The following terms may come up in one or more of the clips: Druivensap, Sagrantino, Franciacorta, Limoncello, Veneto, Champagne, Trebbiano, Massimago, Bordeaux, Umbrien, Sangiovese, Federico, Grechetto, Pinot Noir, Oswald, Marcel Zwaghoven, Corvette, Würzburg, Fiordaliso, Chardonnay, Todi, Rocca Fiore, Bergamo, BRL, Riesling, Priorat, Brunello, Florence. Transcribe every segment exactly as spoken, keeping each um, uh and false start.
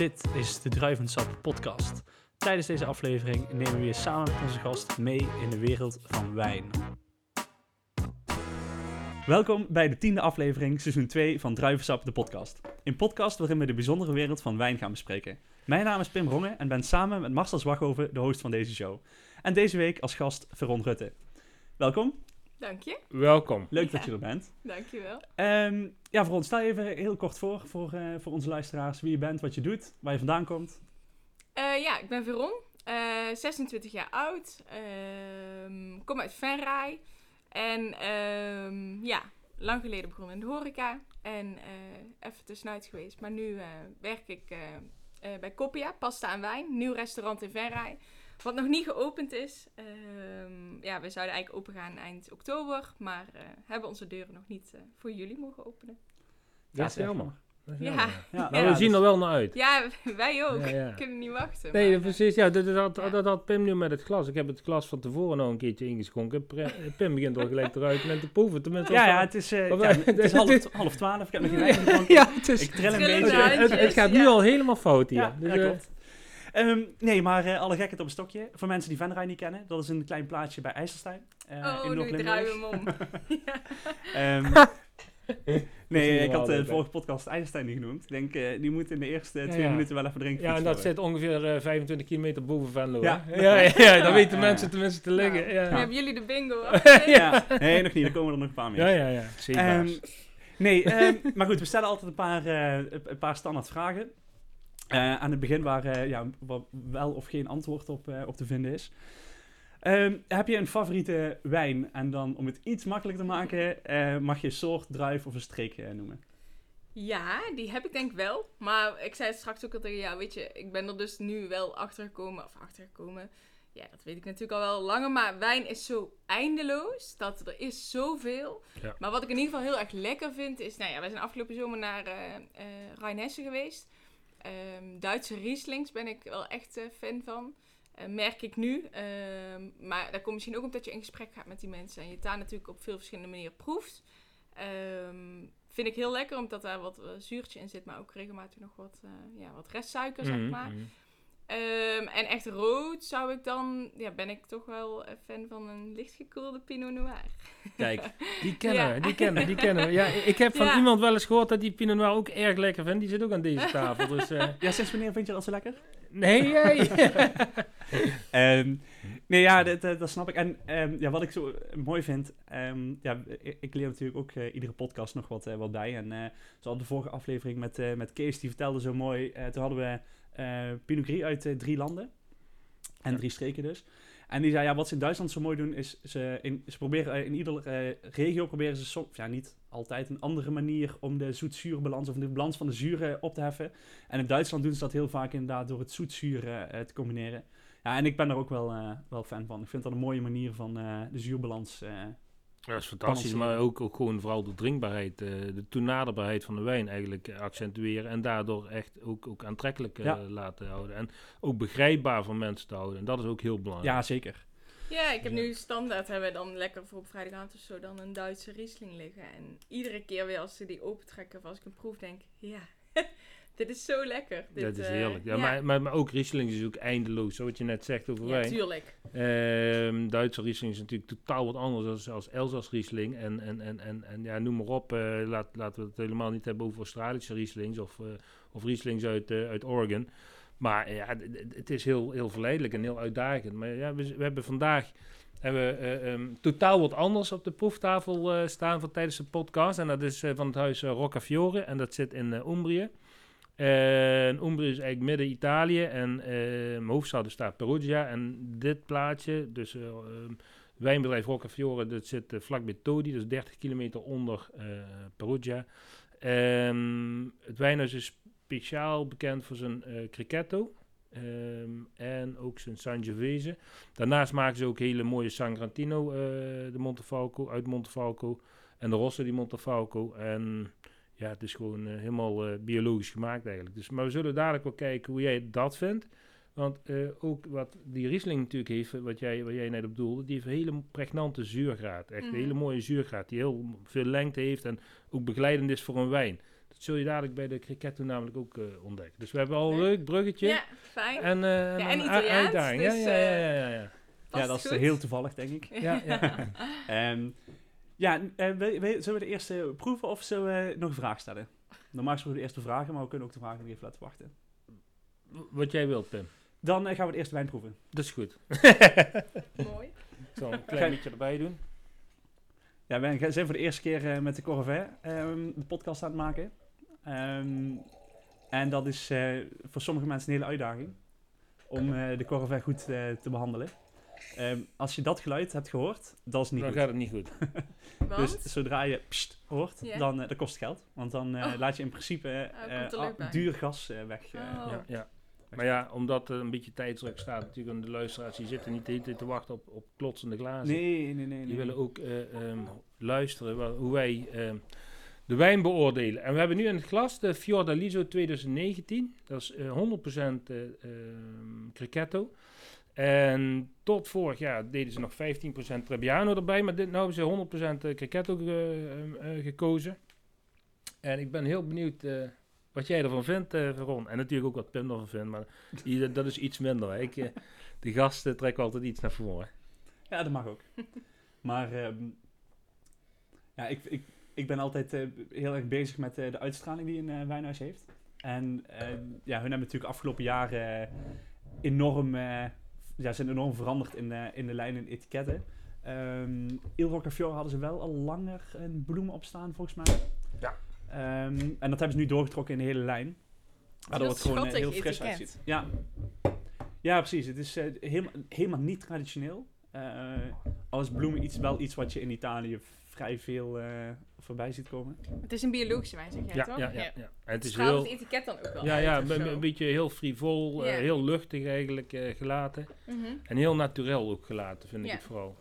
Dit is de Druivensap podcast. Tijdens deze aflevering nemen we je samen met onze gast mee in de wereld van wijn. Welkom bij de tiende aflevering, seizoen twee van Druivensap, de podcast. Een podcast waarin we de bijzondere wereld van wijn gaan bespreken. Mijn naam is Pim Rongen en ben samen met Marcel Zwaghoven de host van deze show. En deze week als gast Veron Rutte. Welkom. Dank je. Welkom. Leuk ja. dat je er bent. Dank je wel. Um, ja, Veron, stel je even heel kort voor, voor, uh, voor onze luisteraars, wie je bent, wat je doet, waar je vandaan komt. Uh, ja, ik ben Veron, uh, zesentwintig jaar oud, uh, kom uit Venray en uh, ja, lang geleden begonnen in de horeca en uh, even tussenuit geweest. Maar nu uh, werk ik uh, uh, bij Coppia, Pasta en Wijn, nieuw restaurant in Venray. Wat nog niet geopend is. Uh, ja, we zouden eigenlijk open gaan eind oktober. Maar uh, hebben onze deuren nog niet uh, voor jullie mogen openen. Dat is helemaal. Ja, ja. ja. ja nou, we ja, zien dus... er wel naar uit. Ja, wij ook. Ja, ja. Kunnen niet wachten. Nee, maar, precies. Ja, dat, dat, dat, dat had Pim nu met het glas. Ik heb het glas van tevoren al een keertje ingeschonken. Pim begint al gelijk te ruiken en te proeven. Tenminste, ja, ja, het is, uh, ja, het is half, half twaalf. Ik heb nog geen eigen ja, het is, Ik trill een beetje. Het, het gaat nu ja. al helemaal fout hier. Ja, dus, ja klopt. Um, nee, maar uh, alle gekheid op een stokje. Voor mensen die Venray niet kennen, dat is een klein plaatsje bij IJsselstein. Uh, oh, in nu draaien we hem om. um, nee, ik had uh, de vorige podcast IJsselstein niet genoemd. Ik denk, uh, die moet in de eerste ja, twee ja. minuten wel even drinken. Ja, en dat worden. zit ongeveer uh, vijfentwintig kilometer boven Venlo. Ja, ja, ja, ja, ja, ja daar weten ja, mensen ja. tenminste te liggen. Ja. Ja. Ja. Dan hebben jullie de bingo. ja. Ja. Nee, nog niet. Er komen er nog een paar meer. Ja, ja, ja. Zeker. Um, nee, um, maar goed, we stellen altijd een paar, uh, een paar standaard vragen. Uh, aan het begin waar uh, ja, wel of geen antwoord op, uh, op te vinden is. Um, heb je een favoriete wijn? En dan, om het iets makkelijker te maken, uh, mag je een soort, druif of een streek uh, noemen. Ja, die heb ik denk wel. Maar ik zei het straks ook al tegen jou, weet je, ik ben er dus nu wel achter gekomen. Of achter gekomen. Ja, dat weet ik natuurlijk al wel langer. Maar wijn is zo eindeloos. Dat er is zoveel. Ja. Maar wat ik in ieder geval heel erg lekker vind, is, nou ja, wij zijn afgelopen zomer naar uh, uh, Rheinhessen geweest. Um, Duitse Rieslings ben ik wel echt uh, fan van. Uh, merk ik nu. Um, maar dat komt misschien ook omdat je in gesprek gaat met die mensen. En je het daar natuurlijk op veel verschillende manieren proeft. Um, vind ik heel lekker, omdat daar wat uh, zuurtje in zit. Maar ook regelmatig nog wat, uh, ja, wat restsuiker, mm-hmm, zeg maar. Mm-hmm. Um, en echt rood zou ik dan... Ja, ben ik toch wel uh, fan van een lichtgekoelde Pinot Noir. Kijk, die kennen we, ja. die kennen we, die kennen we. Ja, ik heb van ja. iemand wel eens gehoord dat die Pinot Noir ook erg lekker vindt. Die zit ook aan deze tafel. Dus, uh... Ja, sinds wanneer vind je dat zo lekker? Nee, jij. um, nee, ja, dat, dat snap ik. En um, ja, wat ik zo mooi vind... Um, ja, ik, ik leer natuurlijk ook uh, iedere podcast nog wat, uh, wat bij. En uh, zoals de vorige aflevering met, uh, met Kees, die vertelde zo mooi... Uh, toen hadden we... Uh, Pinot Gris uit uh, drie landen en ja. drie streken dus. En die zei, ja, wat ze in Duitsland zo mooi doen is, ze, in, ze proberen uh, in iedere uh, regio proberen ze soms, ja, niet altijd, een andere manier om de zoet-zuurbalans of de balans van de zuren op te heffen. En in Duitsland doen ze dat heel vaak inderdaad door het zoet-zure uh, te combineren. Ja, en ik ben daar ook wel, uh, wel fan van. Ik vind dat een mooie manier van uh, de zuurbalans. Uh, ja, dat is fantastisch, balanceren. Maar ook, ook gewoon vooral de drinkbaarheid, uh, de toenaderbaarheid van de wijn eigenlijk accentueren en daardoor echt ook, ook aantrekkelijk uh, ja. laten houden. En ook begrijpbaar voor mensen te houden. En dat is ook heel belangrijk. Ja, zeker. Ja, ik heb nu standaard, hebben we dan lekker voor op vrijdagavond of zo, dan een Duitse Riesling liggen. En iedere keer weer als ze die opentrekken of als ik een proef denk, ja... Dit is zo lekker. Dit, dat is heerlijk. Ja, ja. Maar, maar, maar ook Riesling is ook eindeloos. Zo wat je net zegt over ja, wijn. Tuurlijk. Um, Duitse Riesling is natuurlijk totaal wat anders dan Elsass Riesling. En, en, en, en, en ja, noem maar op. Uh, laat, laten we het helemaal niet hebben over Australische Rieslings. Of, uh, of Rieslings uit, uh, uit Oregon. Maar ja, d- het is heel, heel verleidelijk en heel uitdagend. Maar ja, we, we hebben vandaag... hebben we uh, um, totaal wat anders op de proeftafel uh, staan voor tijdens de podcast. En dat is uh, van het huis uh, Rocca Fiore. En dat zit in uh, Umbrien. En Umbrië is eigenlijk midden Italië en uh, mijn hoofdstad is daar Perugia. En dit plaatje, dus uh, wijnbedrijf Rocca Fiore, dat zit uh, vlakbij Todi, dus dertig kilometer onder uh, Perugia. Um, het wijnhuis is speciaal bekend voor zijn uh, Grechetto um, en ook zijn Sangiovese. Daarnaast maken ze ook hele mooie Sagrantino uh, de Montefalco, uit Montefalco en de Rosso di Montefalco. En... ja, het is gewoon uh, helemaal uh, biologisch gemaakt eigenlijk. Dus, maar we zullen dadelijk wel kijken hoe jij dat vindt. Want uh, ook wat die Riesling natuurlijk heeft, wat jij, wat jij net op doelde, die heeft een hele pregnante zuurgraad. Echt mm-hmm. een hele mooie zuurgraad, die heel veel lengte heeft en ook begeleidend is voor een wijn. Dus zul je dadelijk bij de Grechetto namelijk ook uh, ontdekken. Dus we hebben al een ja. leuk bruggetje. Ja, fijn. En, uh, ja, en Italiaans. A- dus, ja, ja, ja, ja, ja, ja. ja, dat is heel toevallig, denk ik. Ja, ja. um, ja uh, wil, wil, zullen we de eerste proeven of zullen we nog een vraag stellen? Normaal zullen we de eerste vragen, maar we kunnen ook de vragen nog even laten wachten. Wat jij wilt, Pim. Dan uh, gaan we de eerste wijn proeven. Dat is goed. Mooi. Ik zal een klein beetje erbij doen. Ja, we zijn voor de eerste keer uh, met de Corvette um, de podcast aan het maken. Um, en dat is uh, voor sommige mensen een hele uitdaging. Om uh, de Corvette goed uh, te behandelen. Um, als je dat geluid hebt gehoord, dat is niet dan goed. Dan gaat het niet goed. Dus zodra je pst hoort, yeah. dan uh, dat kost geld. Want dan uh, oh. laat je in principe uh, oh, uh, duur gas uh, weg. Uh, oh. ja. Ja. Maar ja, omdat er een beetje tijdsdruk staat natuurlijk aan de luisteraars, die zitten niet de hele tijd te wachten op, op klotsende glazen. Nee, nee, nee. nee. Die willen ook uh, um, luisteren waar, hoe wij uh, de wijn beoordelen. En we hebben nu in het glas de Fiordaliso twintig negentien. Dat is uh, honderd procent uh, um, Grechetto. En tot vorig jaar deden ze nog vijftien procent Trebbiano erbij, maar dit, nou hebben ze honderd procent Grechetto ge, uh, uh, gekozen. En ik ben heel benieuwd... Uh, Wat jij ervan vindt, uh, Ron. En natuurlijk ook wat Pim ervan vindt, maar i- dat is iets minder. Hè. Ik, uh, de gasten trekken altijd iets naar voren. Hè. Ja, dat mag ook. Maar um, ja, ik, ik, ik ben altijd uh, heel erg bezig met uh, de uitstraling die een uh, wijnhuis heeft. En uh, ja, hun hebben natuurlijk afgelopen jaren uh, enorm, uh, ja, zijn enorm veranderd in, uh, in de lijnen en etiketten. Um, Il Rocca Fiore hadden ze wel al langer een bloem op staan, volgens mij. Ja. Um, en dat hebben ze nu doorgetrokken in de hele lijn. Waardoor het gewoon uh, heel fris uitziet. Ja. ja, precies. Het is uh, helemaal, helemaal niet traditioneel. Uh, als bloemen iets, wel iets wat je in Italië vrij veel uh, voorbij ziet komen. Het is een biologische wijn, zeg jij ja, toch? Ja, ja, ja. ja. En het is heel... het etiket dan ook wel Ja, ja een, een beetje heel frivol, yeah. uh, heel luchtig eigenlijk uh, gelaten. Mm-hmm. En heel naturel ook gelaten, vind yeah. ik het vooral.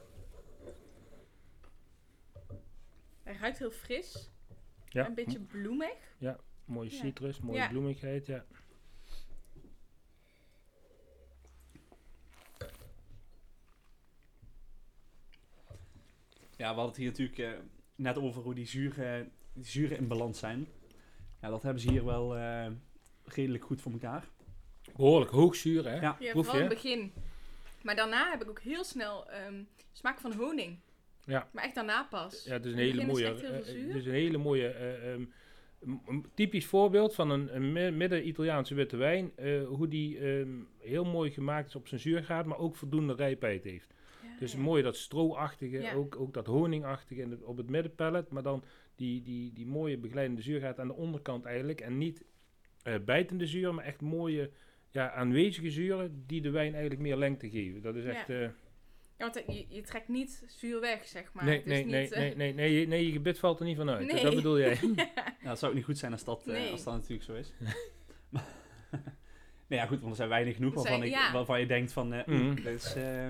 Hij ruikt heel fris. Ja. Een beetje bloemig. Ja, mooie citrus, ja. mooie ja. bloemigheid, ja. Ja, we hadden het hier natuurlijk uh, net over hoe die zuren, die zuren in balans zijn. Ja, dat hebben ze hier wel uh, redelijk goed voor elkaar. Behoorlijk hoog zuur, hè? Ja, ja vooral in het begin. Maar daarna heb ik ook heel snel um, smaak van honing. Ja. Maar echt daarna pas. Ja, het is een hele mooie, is uh, het is een hele mooie uh, um, um, typisch voorbeeld van een, een midden-Italiaanse witte wijn. Uh, hoe die um, heel mooi gemaakt is op zijn zuurgraad, maar ook voldoende rijpheid heeft. Ja, dus ja. mooi dat stroachtige, ja. ook, ook dat honingachtige in de, op het middenpellet. Maar dan die, die, die mooie begeleidende zuurgraad aan de onderkant eigenlijk. En niet uh, bijtende zuur, maar echt mooie ja, aanwezige zuren die de wijn eigenlijk meer lengte geven. Dat is echt... Ja. Uh, Ja, want je, je trekt niet zuur weg, zeg maar. Nee, het is nee, niet, nee, uh... nee, nee, nee, nee, je gebit valt er niet van uit. Nee. Dus dat bedoel jij. ja. ja, dat zou ook niet goed zijn als dat, nee. uh, als dat natuurlijk zo is. maar, nee, ja, goed, want er zijn weinig genoeg waarvan, zijn, ik, ja. waarvan je denkt van... Uh, mm. dat is, uh,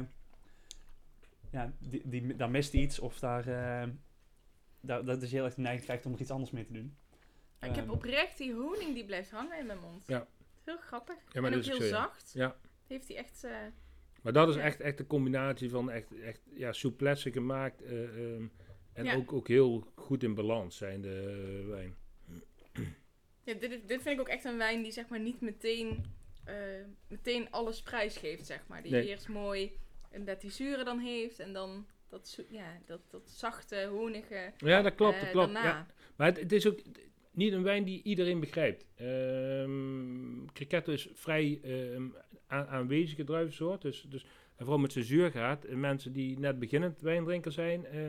ja, die, die, daar mist iets of daar... Uh, daar dat is heel erg de neiging krijgt om er iets anders mee te doen. Um, ik heb oprecht die honing die blijft hangen in mijn mond. Ja. Heel grappig. Ja, maar en ook heel zo, zacht. Ja. Heeft die echt... Uh, Maar dat is echt, echt de combinatie van echt, echt ja, souplesse gemaakt uh, um, en ja. ook, ook heel goed in balans zijn de uh, wijn. Ja, dit, dit vind ik ook echt een wijn die zeg maar niet meteen, uh, meteen alles prijsgeeft, zeg maar. Die nee. eerst mooi dat die zuren dan heeft en dan dat, zo- ja, dat, dat zachte, honige Ja, dat klopt, uh, dat klopt. Ja. Maar het, het is ook... Niet een wijn die iedereen begrijpt. Um, Grechetto is vrij um, a- aanwezige druivensoort. Dus, dus, en vooral met zijn zuurgraad. En mensen die net beginnend wijndrinker zijn, uh,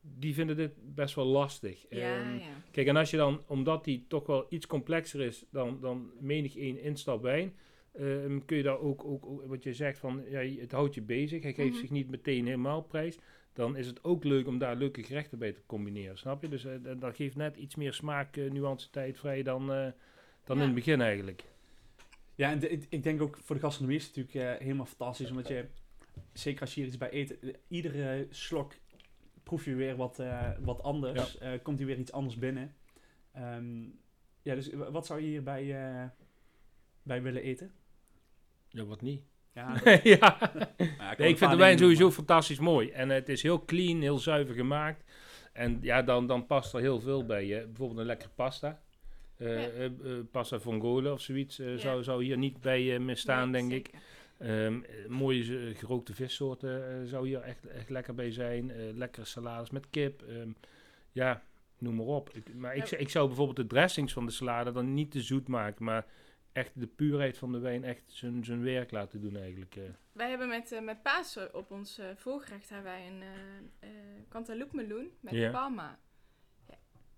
die vinden dit best wel lastig. Ja, um, ja. Kijk, en als je dan, omdat die toch wel iets complexer is dan, dan menig één instap wijn, um, kun je daar ook, ook, ook, wat je zegt van, ja, het houdt je bezig. Hij geeft mm-hmm. zich niet meteen helemaal prijs. Dan is het ook leuk om daar leuke gerechten bij te combineren, snap je? Dus uh, dat geeft net iets meer smaak, uh, nuance, tijd vrij dan, uh, dan ja. in het begin eigenlijk. Ja, en de, ik, ik denk ook voor de gastronomie is het natuurlijk uh, helemaal fantastisch, omdat je, zeker als je hier iets bij eet, uh, iedere slok proef je weer wat, uh, wat anders, ja. uh, komt hier weer iets anders binnen. Um, ja, dus wat zou je hierbij uh, bij willen eten? Ja, wat niet? Ja, ja. ja nee, ik vind de wijn sowieso maar. fantastisch mooi. En uh, het is heel clean, heel zuiver gemaakt. En ja, dan, dan past er heel veel bij. Uh, bijvoorbeeld een lekkere pasta. Uh, ja. uh, uh, Passa Vongola of zoiets uh, ja. zou, zou hier niet bij uh, me staan, nee, denk zeker. ik. Um, mooie uh, gerookte vissoorten uh, zou hier echt, echt lekker bij zijn. Uh, lekkere salades met kip. Um, ja, noem maar op. Ik, maar ja. ik, ik zou bijvoorbeeld de dressings van de salade dan niet te zoet maken, maar echt de puurheid van de wijn echt zijn, zijn werk laten doen eigenlijk. Uh. Wij hebben met, uh, met Paas op ons uh, voorgerecht hebben wij een uh, uh, cantaloupe meloen met yeah. palma. Ja.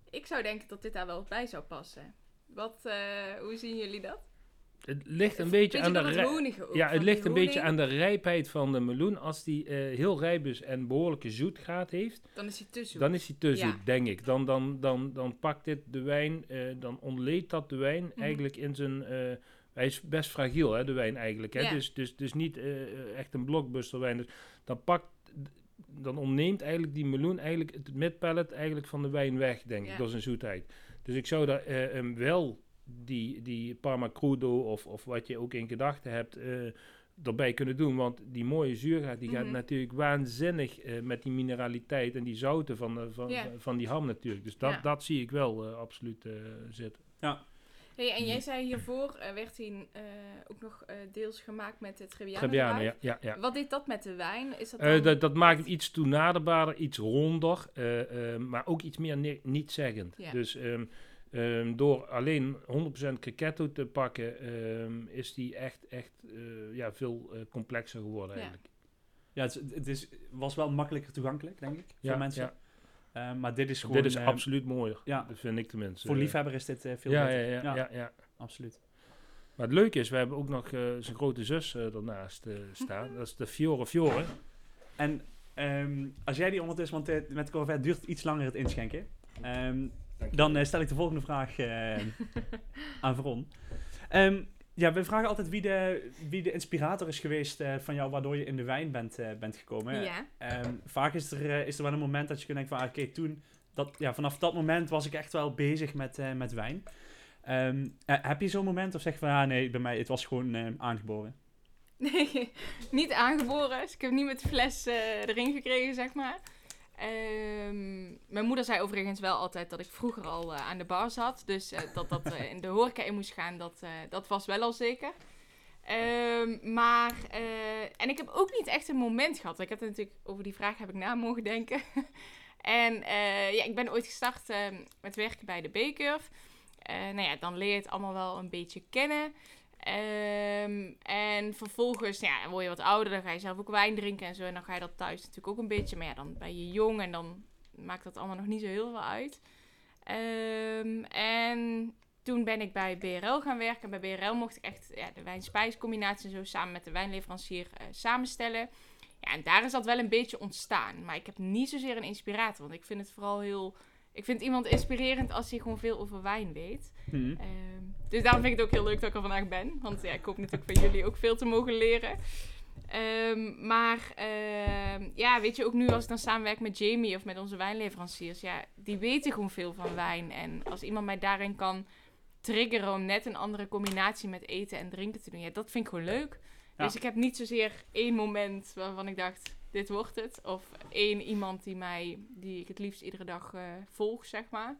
Ik zou denken dat dit daar wel bij zou passen. Wat, uh, hoe zien jullie dat? Het ligt een, een beetje, beetje aan de rijpheid. Ja, het ligt een honing. beetje aan de rijpheid van de meloen. Als die uh, heel rijp is en behoorlijke zoetgraad heeft, dan is hij te zoet. Dan is hij te zoet, ja. denk ik. Dan, dan, dan, dan pakt dit de wijn, uh, dan ontleedt dat de wijn mm-hmm. eigenlijk in zijn. Uh, hij is best fragiel, hè, de wijn eigenlijk. Hè? Ja. Dus, dus, dus niet uh, echt een blockbusterwijn. Dus dan pakt, dan ontneemt eigenlijk die meloen eigenlijk het midpallet eigenlijk van de wijn weg, denk ja. ik, door zijn zoetheid. Dus ik zou daar uh, um, wel. Die, die Parma Crudo of, of wat je ook in gedachten hebt, uh, erbij kunnen doen. Want die mooie zuurgraad, die mm-hmm. gaat natuurlijk waanzinnig uh, met die mineraliteit en die zouten van, de, van, yeah. van die ham natuurlijk. Dus dat, ja. dat zie ik wel uh, absoluut uh, zitten. Ja. Hey, en jij zei hiervoor, uh, werd hij uh, ook nog uh, deels gemaakt met het Trebbiano. Trebbiano ja, ja, ja. Wat deed dat met de wijn? Is dat, uh, dat, dat maakt hem iets toenaderbaarder, iets ronder, uh, uh, maar ook iets meer ne- nietzeggend. Ja. Dus... Um, Um, door alleen honderd procent Grechetto te pakken, um, is die echt, echt uh, ja, veel uh, complexer geworden ja. eigenlijk. Ja, het, het is, was wel makkelijker toegankelijk, denk ik, ja, voor mensen. Ja. Uh, maar dit is gewoon... Dit is uh, absoluut mooier, ja. dat vind ik tenminste. Voor liefhebber is dit uh, veel ja, beter. Ja ja, ja, ja, ja, absoluut. Maar het leuke is, we hebben ook nog uh, zijn grote zus uh, daarnaast uh, staan. Dat is de Fiore Fiore. En um, als jij die ondertussen, want uh, met de Corvette duurt iets langer het inschenken... Um, Dan uh, stel ik de volgende vraag uh, aan Veron. Um, ja, we vragen altijd wie de, wie de inspirator is geweest uh, van jou, waardoor je in de wijn bent, uh, bent gekomen. Ja. Um, vaak is er, uh, is er wel een moment dat je kunt denken van, oké, okay, toen, dat, ja, vanaf dat moment was ik echt wel bezig met, uh, met wijn. Um, uh, heb je zo'n moment of zeg je van, ah, nee, bij mij, het was gewoon uh, aangeboren? Nee, niet aangeboren. Dus ik heb niet met de fles uh, erin gekregen, zeg maar. Um, mijn moeder zei overigens wel altijd dat ik vroeger al uh, aan de bar zat. Dus uh, dat dat uh, in de horeca in moest gaan, dat, uh, dat was wel al zeker. Um, maar, uh, en ik heb ook niet echt een moment gehad. Ik heb het natuurlijk, over die vraag heb ik na mogen denken. en uh, ja, ik ben ooit gestart uh, met werken bij de B-curve. Uh, nou ja, dan leer je het allemaal wel een beetje kennen. Um, en vervolgens, ja, dan word je wat ouder, dan ga je zelf ook wijn drinken en zo. En dan ga je dat thuis natuurlijk ook een beetje. Maar ja, dan ben je jong en dan maakt dat allemaal nog niet zo heel veel uit. Um, en toen ben ik bij B R L gaan werken. En bij B R L mocht ik echt ja, de wijn-spijscombinatie en zo samen met de wijnleverancier uh, samenstellen. Ja, en daar is dat wel een beetje ontstaan. Maar ik heb niet zozeer een inspirator, want ik vind het vooral heel... Ik vind iemand inspirerend als hij gewoon veel over wijn weet. Hmm. Uh, dus daarom vind ik het ook heel leuk dat ik er vandaag ben. Want ja, ik hoop natuurlijk van jullie ook veel te mogen leren. Um, maar uh, ja, weet je, ook nu als ik dan samenwerk met Jamie of met onze wijnleveranciers. Ja, die weten gewoon veel van wijn. En als iemand mij daarin kan triggeren om net een andere combinatie met eten en drinken te doen. Ja, dat vind ik gewoon leuk. Ja. Dus ik heb niet zozeer één moment waarvan ik dacht... dit wordt het. Of één iemand die mij, die ik het liefst iedere dag uh, volg, zeg maar.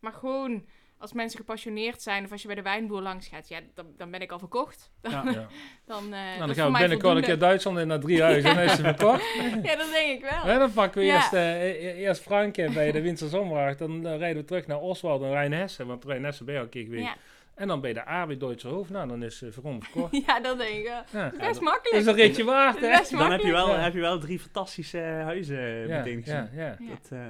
Maar gewoon, als mensen gepassioneerd zijn of als je bij de wijnboer langs gaat, ja, dan, dan ben ik al verkocht. Dan, ja. dan, uh, nou, dan, dan gaan we binnenkort een keer Duitsland in naar drie huizen en dan is ze verkocht. Ja, dat denk ik wel. Ja, dan pakken we ja. eerst, uh, eerst Franken bij de Wintersommeracht. Dan uh, rijden we terug naar Oswald en Rheinhessen, want Rheinhessen ben je al een keer geweest. Ja. En dan bij de A B Duitse Hoofd, nou, dan is uh, Veron verkocht. Ja, dat denk ik wel. Ja. Best ja, dat, makkelijk. Dat is een ritje waard, hè? Best dan heb je, wel, ja. heb je wel drie fantastische uh, huizen ja, meteen gezien. Ja, ja. Dat, uh,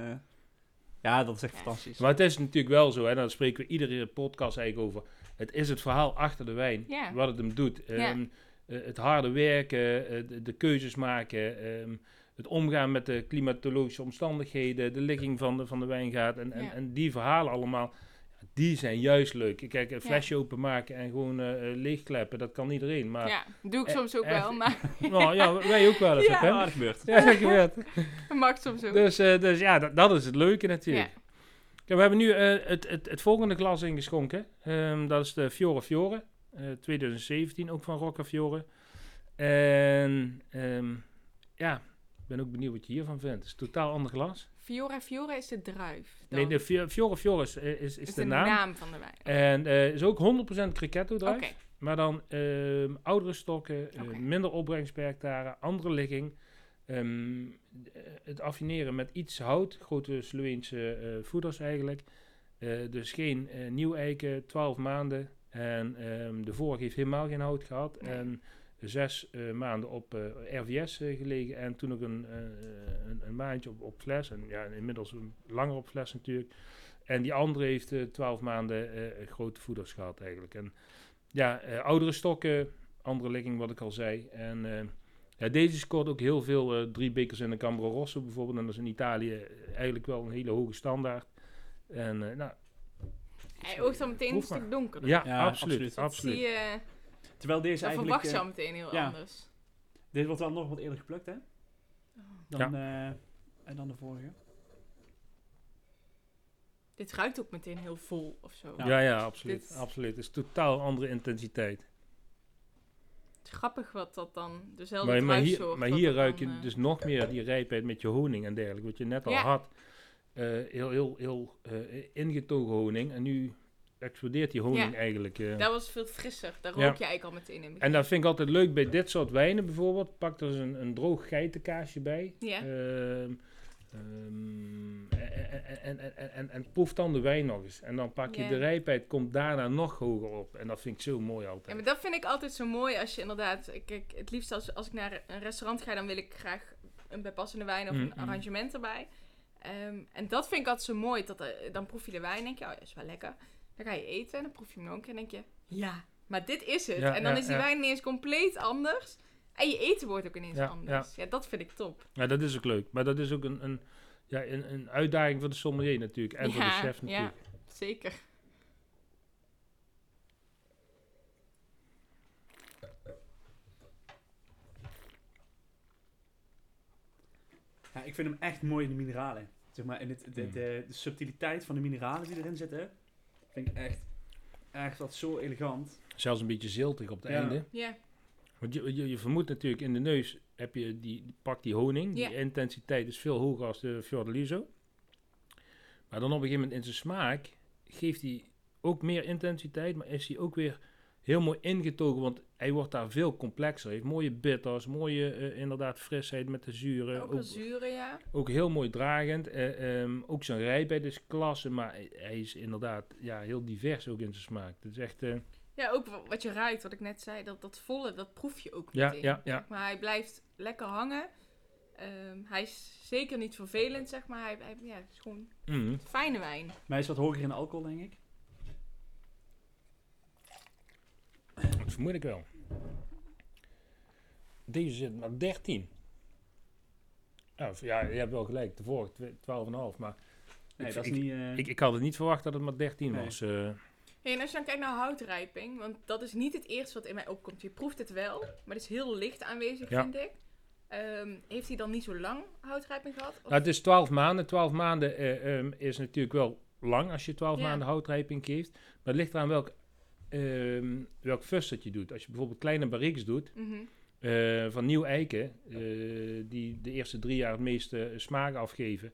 ja, dat is echt ja. fantastisch. Maar het is natuurlijk wel zo, en daar spreken we iedere podcast eigenlijk over. Het is het verhaal achter de wijn, ja. wat het hem doet. Um, ja. uh, het harde werken, uh, de, de keuzes maken... Um, het omgaan met de klimatologische omstandigheden... de ligging van de, van de wijngaard en, en, ja. en die verhalen allemaal... Die zijn juist leuk. Kijk, een flesje ja. openmaken en gewoon uh, leegkleppen, dat kan iedereen. Maar ja, doe ik soms ook echt, wel. Maar nou, ja, wij ook wel eens. Ja, dat gebeurt. Ja, dat gebeurt. Dat mag soms ook. Dus, uh, dus ja, dat, dat is het leuke natuurlijk. Ja. Kijk, we hebben nu uh, het, het, het volgende glas ingeschonken. Um, dat is de Fiore Fiore, uh, twintig zeventien, ook van Rocca Fiore. En um, ja, ik ben ook benieuwd wat je hiervan vindt. Het is een totaal ander glas. Fiora Fiore is de druif. Dan nee, de Fiora Fiore, Fiore is, is, is de, de naam. naam van de wijn. En uh, is ook honderd procent Grechetto druif. Okay. Maar dan um, oudere stokken, okay. uh, minder opbrengst per hectare, andere ligging. Um, het affineren met iets hout, grote Sloveense uh, voeders eigenlijk. Uh, dus geen uh, nieuw eiken, twaalf maanden. En um, de vorige heeft helemaal geen hout gehad. Nee. En zes uh, maanden op uh, R V S uh, gelegen. En toen nog een, uh, een, een maandje op, op fles. En ja, inmiddels langer op fles natuurlijk. En die andere heeft uh, twaalf maanden uh, grote voeders gehad eigenlijk. En ja, uh, oudere stokken, andere ligging wat ik al zei. En uh, ja, deze scoort ook heel veel uh, drie bekers in de Camborosso bijvoorbeeld. En dat is in Italië eigenlijk wel een hele hoge standaard. En uh, nou... Hij oogt dan meteen een stuk donkerder. Ja, ja absoluut. absoluut. absoluut. Die, uh, Terwijl deze dat eigenlijk... verwacht je al meteen heel ja, anders. Dit wordt wel nog wat eerder geplukt, hè? Dan, ja. uh, dan de vorige. Dit ruikt ook meteen heel vol of zo. Ja, ja, ja absoluut. Dit... absoluut. Het is totaal andere intensiteit. Het is grappig wat dat dan dezelfde maar, maar hier, maar hier ruik je dus uh, nog meer die rijpheid met je honing en dergelijke. Wat je net al ja. had. Uh, heel, heel, heel uh, ingetogen honing. En nu explodeert die honing ja. eigenlijk. Uh. Dat was veel frisser. Daar rook ja. je eigenlijk al meteen in. En dat vind ik altijd leuk bij dit soort wijnen bijvoorbeeld. Pak er eens een, een droog geitenkaasje bij. Ja. Uh, um, en, en, en, en, en, en proef dan de wijn nog eens. En dan pak je ja. de rijpheid, komt daarna nog hoger op. En dat vind ik zo mooi altijd. Ja, maar dat vind ik altijd zo mooi als je inderdaad... Kijk, het liefst als, als ik naar een restaurant ga, dan wil ik graag een bijpassende wijn of mm-hmm. een arrangement erbij. Um, en dat vind ik altijd zo mooi. Dat, uh, dan proef je de wijn en denk je, oh ja, is wel lekker. Dan ga je eten en dan proef je hem nog een keer en denk je, ja, maar dit is het. Ja, en dan ja, is die ja. wijn ineens compleet anders. En je eten wordt ook ineens ja, anders. Ja. ja, dat vind ik top. Ja, dat is ook leuk. Maar dat is ook een, een, ja, een, een uitdaging voor de sommelier natuurlijk. En ja, voor de chef natuurlijk. Ja, zeker. Ja, ik vind hem echt mooi in de mineralen. Zeg maar, in het, de, de, de, de subtiliteit van de mineralen die erin zitten, vind ik echt, echt dat zo elegant. Zelfs een beetje ziltig op het ja. einde. Ja. Want je, je, je vermoedt natuurlijk in de neus, heb je die, pak die honing, ja. die intensiteit is veel hoger als de Fiordaliso. Maar dan op een gegeven moment in zijn smaak geeft hij ook meer intensiteit, maar is hij ook weer heel mooi ingetogen, want hij wordt daar veel complexer. Hij heeft mooie bitters, mooie uh, inderdaad frisheid met de zuren. Ook, ook zuren, ja. Ook heel mooi dragend. Uh, um, ook zijn rijpheid is klasse, maar hij is inderdaad ja, heel divers ook in zijn smaak. Dat is echt... Uh, ja, ook wat je ruikt, wat ik net zei, dat, dat volle, dat proef je ook meteen. Ja, ja, ja. Maar hij blijft lekker hangen. Um, hij is zeker niet vervelend, zeg maar. Hij, hij ja, het is gewoon mm. een fijne wijn. Maar hij is wat hoger in alcohol, denk ik. Dat vermoed ik wel. Deze zit maar dertien. Ja, ja, je hebt wel gelijk. De vorige twaalf komma vijf. Maar nee, ik, dat is ik, niet, uh... ik, ik had het niet verwacht dat het maar dertien nee. was. Uh... Hey, en als je dan kijkt naar houtrijping. Want dat is niet het eerste wat in mij opkomt. Je proeft het wel. Maar het is heel licht aanwezig, ja. vind ik. Um, heeft hij dan niet zo lang houtrijping gehad? Of? Nou, het is twaalf maanden. twaalf maanden uh, um, is natuurlijk wel lang als je twaalf ja. maanden houtrijping geeft. Maar het ligt eraan welke... Um, welk fus dat je doet. Als je bijvoorbeeld kleine barriques doet, mm-hmm. uh, van nieuw eiken, uh, die de eerste drie jaar het meeste smaak afgeven,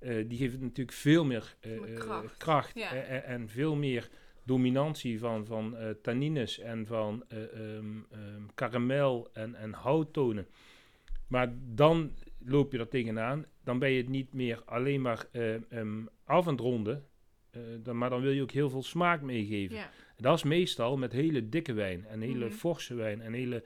uh, die geeft het natuurlijk veel meer uh, kracht, kracht ja. en, en veel meer dominantie van, van uh, tannines en van uh, um, um, karamel en, en houttonen. Maar dan loop je er tegenaan, dan ben je het niet meer alleen maar uh, um, af en ronden, uh, dan, maar dan wil je ook heel veel smaak meegeven. Ja. Dat is meestal met hele dikke wijn en hele mm-hmm. forse wijn en hele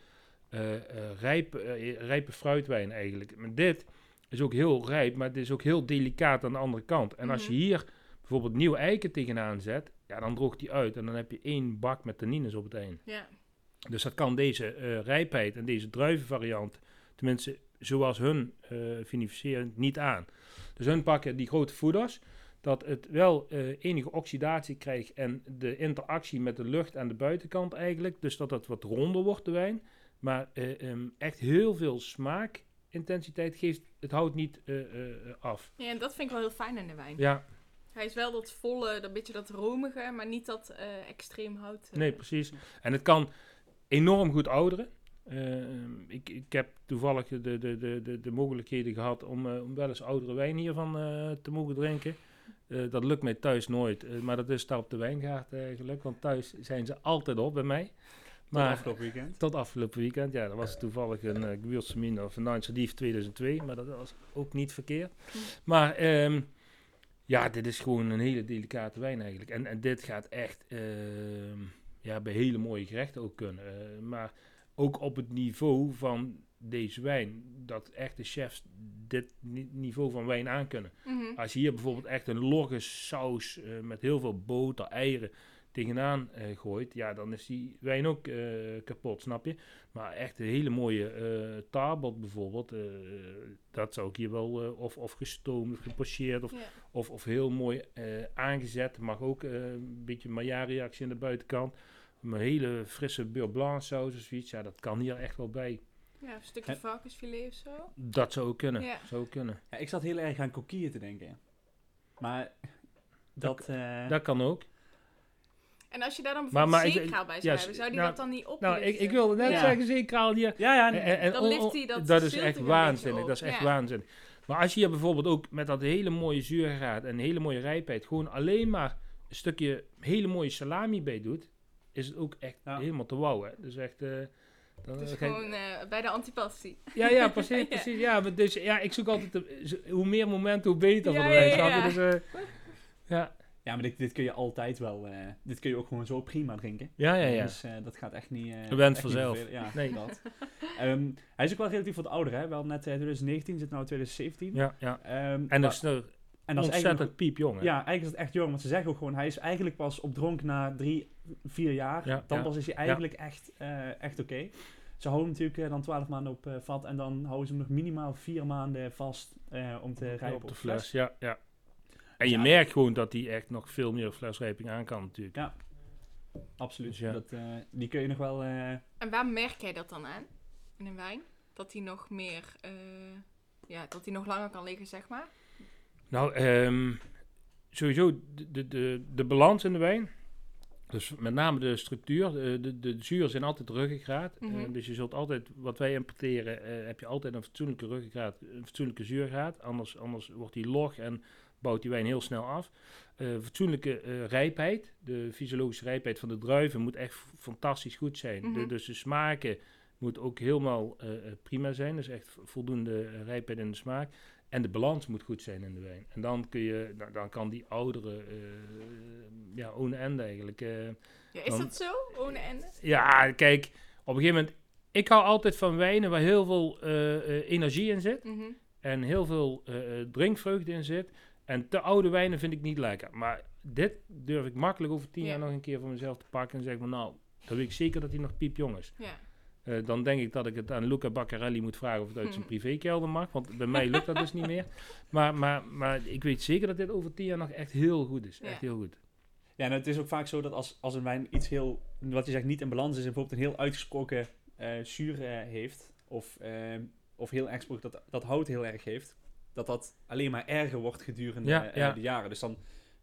uh, uh, rijpe, uh, rijpe fruitwijn eigenlijk. Maar dit is ook heel rijp, maar het is ook heel delicaat aan de andere kant. En mm-hmm. als je hier bijvoorbeeld nieuw eiken tegenaan zet, ja, dan droogt die uit en dan heb je één bak met tannines op het eind. Yeah. Dus dat kan deze uh, rijpheid en deze druivenvariant, tenminste zoals hun uh, vinificeren, niet aan. Dus hun pakken die grote voeders... dat het wel uh, enige oxidatie krijgt en de interactie met de lucht aan de buitenkant eigenlijk. Dus dat het wat ronder wordt, de wijn. Maar uh, um, echt heel veel smaakintensiteit geeft het hout niet uh, uh, af. Ja, en dat vind ik wel heel fijn aan de wijn. Ja. Hij is wel dat volle, dat beetje dat romige, maar niet dat uh, extreem hout. Uh, nee, precies. En het kan enorm goed ouderen. Uh, ik, ik heb toevallig de, de, de, de, de mogelijkheden gehad om, uh, om wel eens oudere wijn hiervan uh, te mogen drinken. Uh, dat lukt mij thuis nooit, uh, maar dat is daar op de wijngaard uh, gelukt, want thuis zijn ze altijd op bij mij. Maar, tot afgelopen weekend? Tot afgelopen weekend, ja. Dat was toevallig een uh, Gewürztraminer of een Nansadief tweeduizend twee, maar dat was ook niet verkeerd. Maar um, ja, dit is gewoon een hele delicate wijn eigenlijk. En, en dit gaat echt uh, ja, bij hele mooie gerechten ook kunnen. Uh, maar ook op het niveau van deze wijn, dat echt de chefs dit ni- niveau van wijn aankunnen. Mm-hmm. Als je hier bijvoorbeeld echt een logge saus uh, met heel veel boter, eieren tegenaan uh, gooit, ja, dan is die wijn ook uh, kapot, snap je? Maar echt een hele mooie uh, tabot bijvoorbeeld, uh, dat zou ik hier wel, uh, of, of gestoomd, of gepocheerd, of, yeah. of, of heel mooi uh, aangezet. Mag ook uh, een beetje Maillard-reactie aan de buitenkant. Een hele frisse beurre blanc saus of zoiets, ja, dat kan hier echt wel bij. Ja, een stukje en, varkensfilet of zo. Dat zou ook kunnen, ja. zou ook kunnen. Ja, ik zat heel erg aan coquille te denken. Maar dat... Dat, uh, dat kan ook. En als je daar dan bijvoorbeeld zeekraal bij zou ja, hebben, zou die nou, dat dan niet oplichten? Nou, ik, ik wilde net ja. zeggen, zeekraal hier. Ja, ja. En, en, en dan licht hij dat Dat is echt waanzinnig, dat is echt ja. waanzinnig. Maar als je hier bijvoorbeeld ook met dat hele mooie zuurgraad en hele mooie rijpheid gewoon alleen maar een stukje hele mooie salami bij doet, is het ook echt ja. helemaal te wauw, hè. Dus echt... Uh, dan dus gewoon ik... uh, bij de antipasti. Ja, ja, precies. ja. precies ja, maar dus, ja, ik zoek altijd... De, hoe meer momenten, hoe beter ja, voor de ja, wijn. Ja. Dus, uh, ja. ja, maar dit, dit kun je altijd wel... Uh, dit kun je ook gewoon zo prima drinken. Ja, ja, ja. Dus uh, dat gaat echt niet... Uh, je bent vanzelf. Ja, nee. dat. Um, hij is ook wel relatief wat ouder, hè. Wel net uh, twintig negentien, zit nou twintig zeventien. Ja, ja. Um, en dat is nou... En dat ontzettend piepjong. Ja, eigenlijk is het echt jong. Want ze zeggen ook gewoon, hij is eigenlijk pas opdronken na drie, vier jaar. Ja, dan ja, pas is hij eigenlijk ja. echt, uh, echt oké. Okay. Ze houden natuurlijk uh, dan twaalf maanden op uh, vat. En dan houden ze hem nog minimaal vier maanden vast uh, om te rijpen op de, op de fles. fles. Ja, ja. En je ja, merkt gewoon dat hij echt nog veel meer flesrijping aan kan natuurlijk. Ja, absoluut. Dus ja. Dat, uh, die kun je nog wel... Uh... En waar merk jij dat dan aan? In een wijn? Dat hij nog meer... Uh, ja, dat hij nog langer kan liggen, zeg maar? Nou, um, sowieso de, de, de, de balans in de wijn, dus met name de structuur, de, de, de zuren zijn altijd ruggengraat, mm-hmm. uh, dus je zult altijd, wat wij importeren, uh, heb je altijd een fatsoenlijke ruggengraat, een fatsoenlijke zuurgraad, anders, anders wordt die log en bouwt die wijn heel snel af. Uh, fatsoenlijke uh, rijpheid, de fysiologische rijpheid van de druiven moet echt fantastisch goed zijn, mm-hmm. de, dus de smaken moet ook helemaal uh, prima zijn, dus echt voldoende rijpheid in de smaak. En de balans moet goed zijn in de wijn. En dan kun je, nou, dan kan die oudere, uh, ja, ohne ende eigenlijk. Uh, ja, is dan, dat zo? Ohne ende? Ja, kijk, op een gegeven moment, ik hou altijd van wijnen waar heel veel uh, uh, energie in zit. Mm-hmm. En heel veel uh, drinkvreugde in zit. En te oude wijnen vind ik niet lekker. Maar dit durf ik makkelijk over tien yeah. jaar nog een keer voor mezelf te pakken. En zeg maar, nou, dan weet ik zeker dat hij nog piepjong is. Yeah. Uh, dan denk ik dat ik het aan Luca Baccarelli moet vragen of het uit zijn privékelder mag. Want bij mij lukt dat dus niet meer. Maar, maar, maar ik weet zeker dat dit over tien jaar nog echt heel goed is. Ja. Echt heel goed. Ja, en het is ook vaak zo dat als, als een wijn iets heel, wat je zegt, niet in balans is. En bijvoorbeeld een heel uitgesproken uh, zuur uh, heeft. Of, uh, of heel erg dat, dat hout heel erg heeft. Dat dat alleen maar erger wordt gedurende ja, uh, ja. de jaren. Dus dan...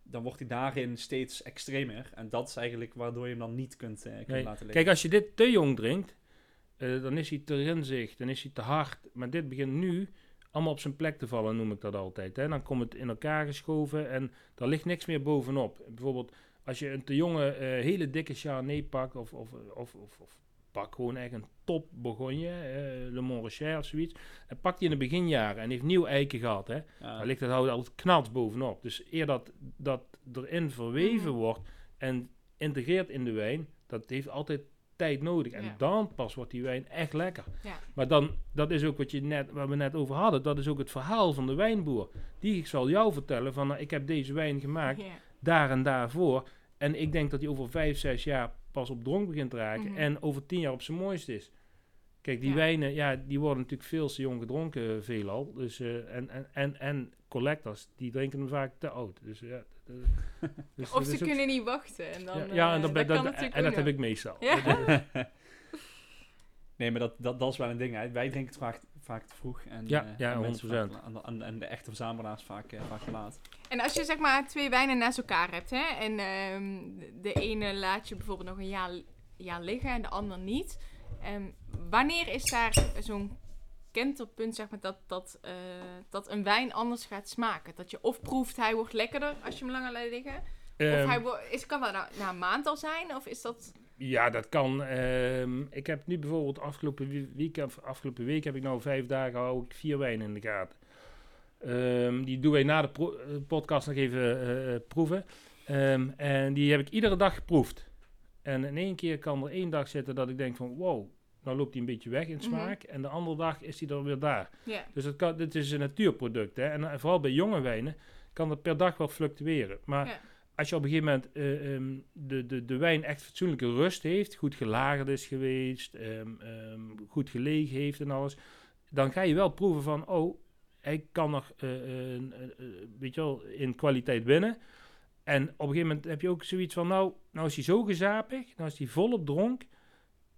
dan wordt hij daarin steeds extremer. En dat is eigenlijk waardoor je hem dan niet kunt, uh, kunt nee. laten liggen. Kijk, als je dit te jong drinkt, uh, dan is hij te rinzig, dan is hij te hard. Maar dit begint nu allemaal op zijn plek te vallen, noem ik dat altijd. Hè. Dan komt het in elkaar geschoven en daar ligt niks meer bovenop. Bijvoorbeeld, als je een te jonge, uh, hele dikke Chardonnay pakt, of, of, of, of, of pak gewoon echt een top Bourgogne, uh, Le Mont Recher of zoiets, en pakt die in de beginjaren en heeft nieuw eiken gehad, hè. Ja. Daar ligt het hout altijd knalt bovenop. Dus eer dat dat erin verweven mm. wordt en integreert in de wijn, dat heeft altijd tijd nodig. En ja. dan pas wordt die wijn echt lekker. Ja. Maar dan, dat is ook wat je net, waar we net over hadden, dat is ook het verhaal van de wijnboer. Die zal jou vertellen van, nou, ik heb deze wijn gemaakt, yeah. daar en daarvoor. En ik denk dat die over vijf, zes jaar pas op dronk begint te raken. Mm-hmm. En over tien jaar op zijn mooist is. Kijk, die ja. wijnen, ja, die worden natuurlijk veel te jong gedronken, veelal. Dus, uh, en, en, en, en collectors, die drinken hem vaak te oud. Dus ja. Dus of ze kunnen niet wachten. En dan, ja, ja, en dat, dat, dat, dat, en dat heb ik meestal. Ja. Nee, maar dat, dat, dat is wel een ding. Hè. Wij drinken het vaak, vaak te vroeg. En, ja, uh, ja en honderd procent. Vaak, en, en de echte verzamelaars vaak, uh, vaak te laat. En als je zeg maar twee wijnen naast elkaar hebt, hè, en um, de ene laat je bijvoorbeeld nog een jaar, jaar liggen en de ander niet. Um, wanneer is daar zo'n kentelpunt, zeg maar, dat, dat, uh, dat een wijn anders gaat smaken? Dat je of proeft, hij wordt lekkerder als je hem langer laat liggen. Um, of hij wo- is, kan dat na, na een maand al zijn? Of is dat... Ja, dat kan. Um, ik heb nu bijvoorbeeld afgelopen week, afgelopen week heb ik nou vijf dagen hou ik vier wijnen in de gaten. Um, die doen wij na de pro- podcast nog even uh, proeven. Um, en die heb ik iedere dag geproefd. En in één keer kan er één dag zitten dat ik denk van wow, nou loopt die een beetje weg in smaak. Mm-hmm. En de andere dag is die dan weer daar. Yeah. Dus dat kan, dit is een natuurproduct. Hè? En uh, vooral bij jonge wijnen kan dat per dag wel fluctueren. Maar yeah. als je op een gegeven moment uh, um, de, de, de wijn echt fatsoenlijke rust heeft, goed gelagerd is geweest, um, um, goed gelegen heeft en alles, dan ga je wel proeven van oh, hij kan nog uh, uh, uh, weet je wel, in kwaliteit winnen. En op een gegeven moment heb je ook zoiets van, nou, nou is hij zo gezapig, nou is hij volop dronk.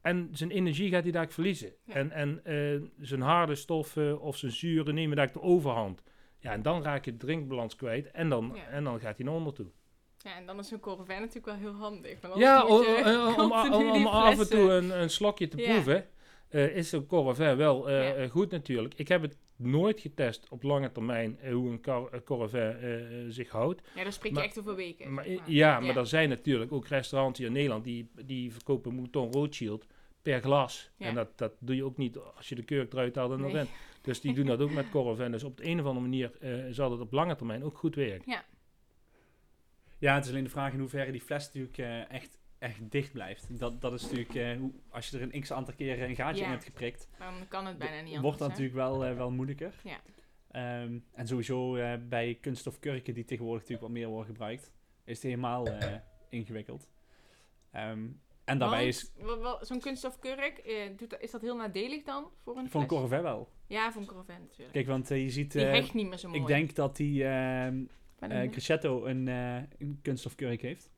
En zijn energie gaat hij daar verliezen. Ja. En, en uh, zijn harde stoffen of zijn zuren nemen daar de overhand. Ja, en dan raak je de drinkbalans kwijt en dan, ja. en dan gaat hij naar onder toe. Ja, en dan is een Corvette natuurlijk wel heel handig. Ja, om, om, om, om af en toe een, een slokje te ja. proeven, uh, is een Corvette wel uh, ja. goed natuurlijk. Ik heb het nooit getest op lange termijn uh, hoe een car- uh, Coravin uh, zich houdt. Ja, daar spreek je maar, echt over weken. Maar, zeg maar. Ja, ja, maar er zijn natuurlijk ook restaurants hier in Nederland die, die verkopen Mouton Rothschild per glas. Ja. En dat, dat doe je ook niet als je de kurk eruit haalt en nee. dat bent. Dus die doen dat ook met Coravin. Dus op de een of andere manier uh, zal dat op lange termijn ook goed werken. Ja. Ja, het is alleen de vraag in hoeverre die fles natuurlijk uh, echt... echt dicht blijft. Dat, dat is natuurlijk... Uh, hoe, als je er een x-aantal keren een gaatje ja. in hebt geprikt... Dan kan het bijna niet anders. Wordt dat hè? natuurlijk wel, uh, wel moeilijker. Ja. Um, en sowieso uh, bij kunststofkurken... die tegenwoordig natuurlijk wat meer worden gebruikt... is het helemaal uh, ingewikkeld. Um, en daarbij Want, is... Wel, wel, zo'n kunststofkurk... Uh, doet, is dat heel nadelig dan? Voor een, voor een Corvette wel. Ja, voor een Corvette natuurlijk. Kijk, want uh, je ziet... Uh, die hecht niet meer zo mooi. Ik denk dat die... Uh, uh, Grechetto een, uh, een kunststofkurk heeft...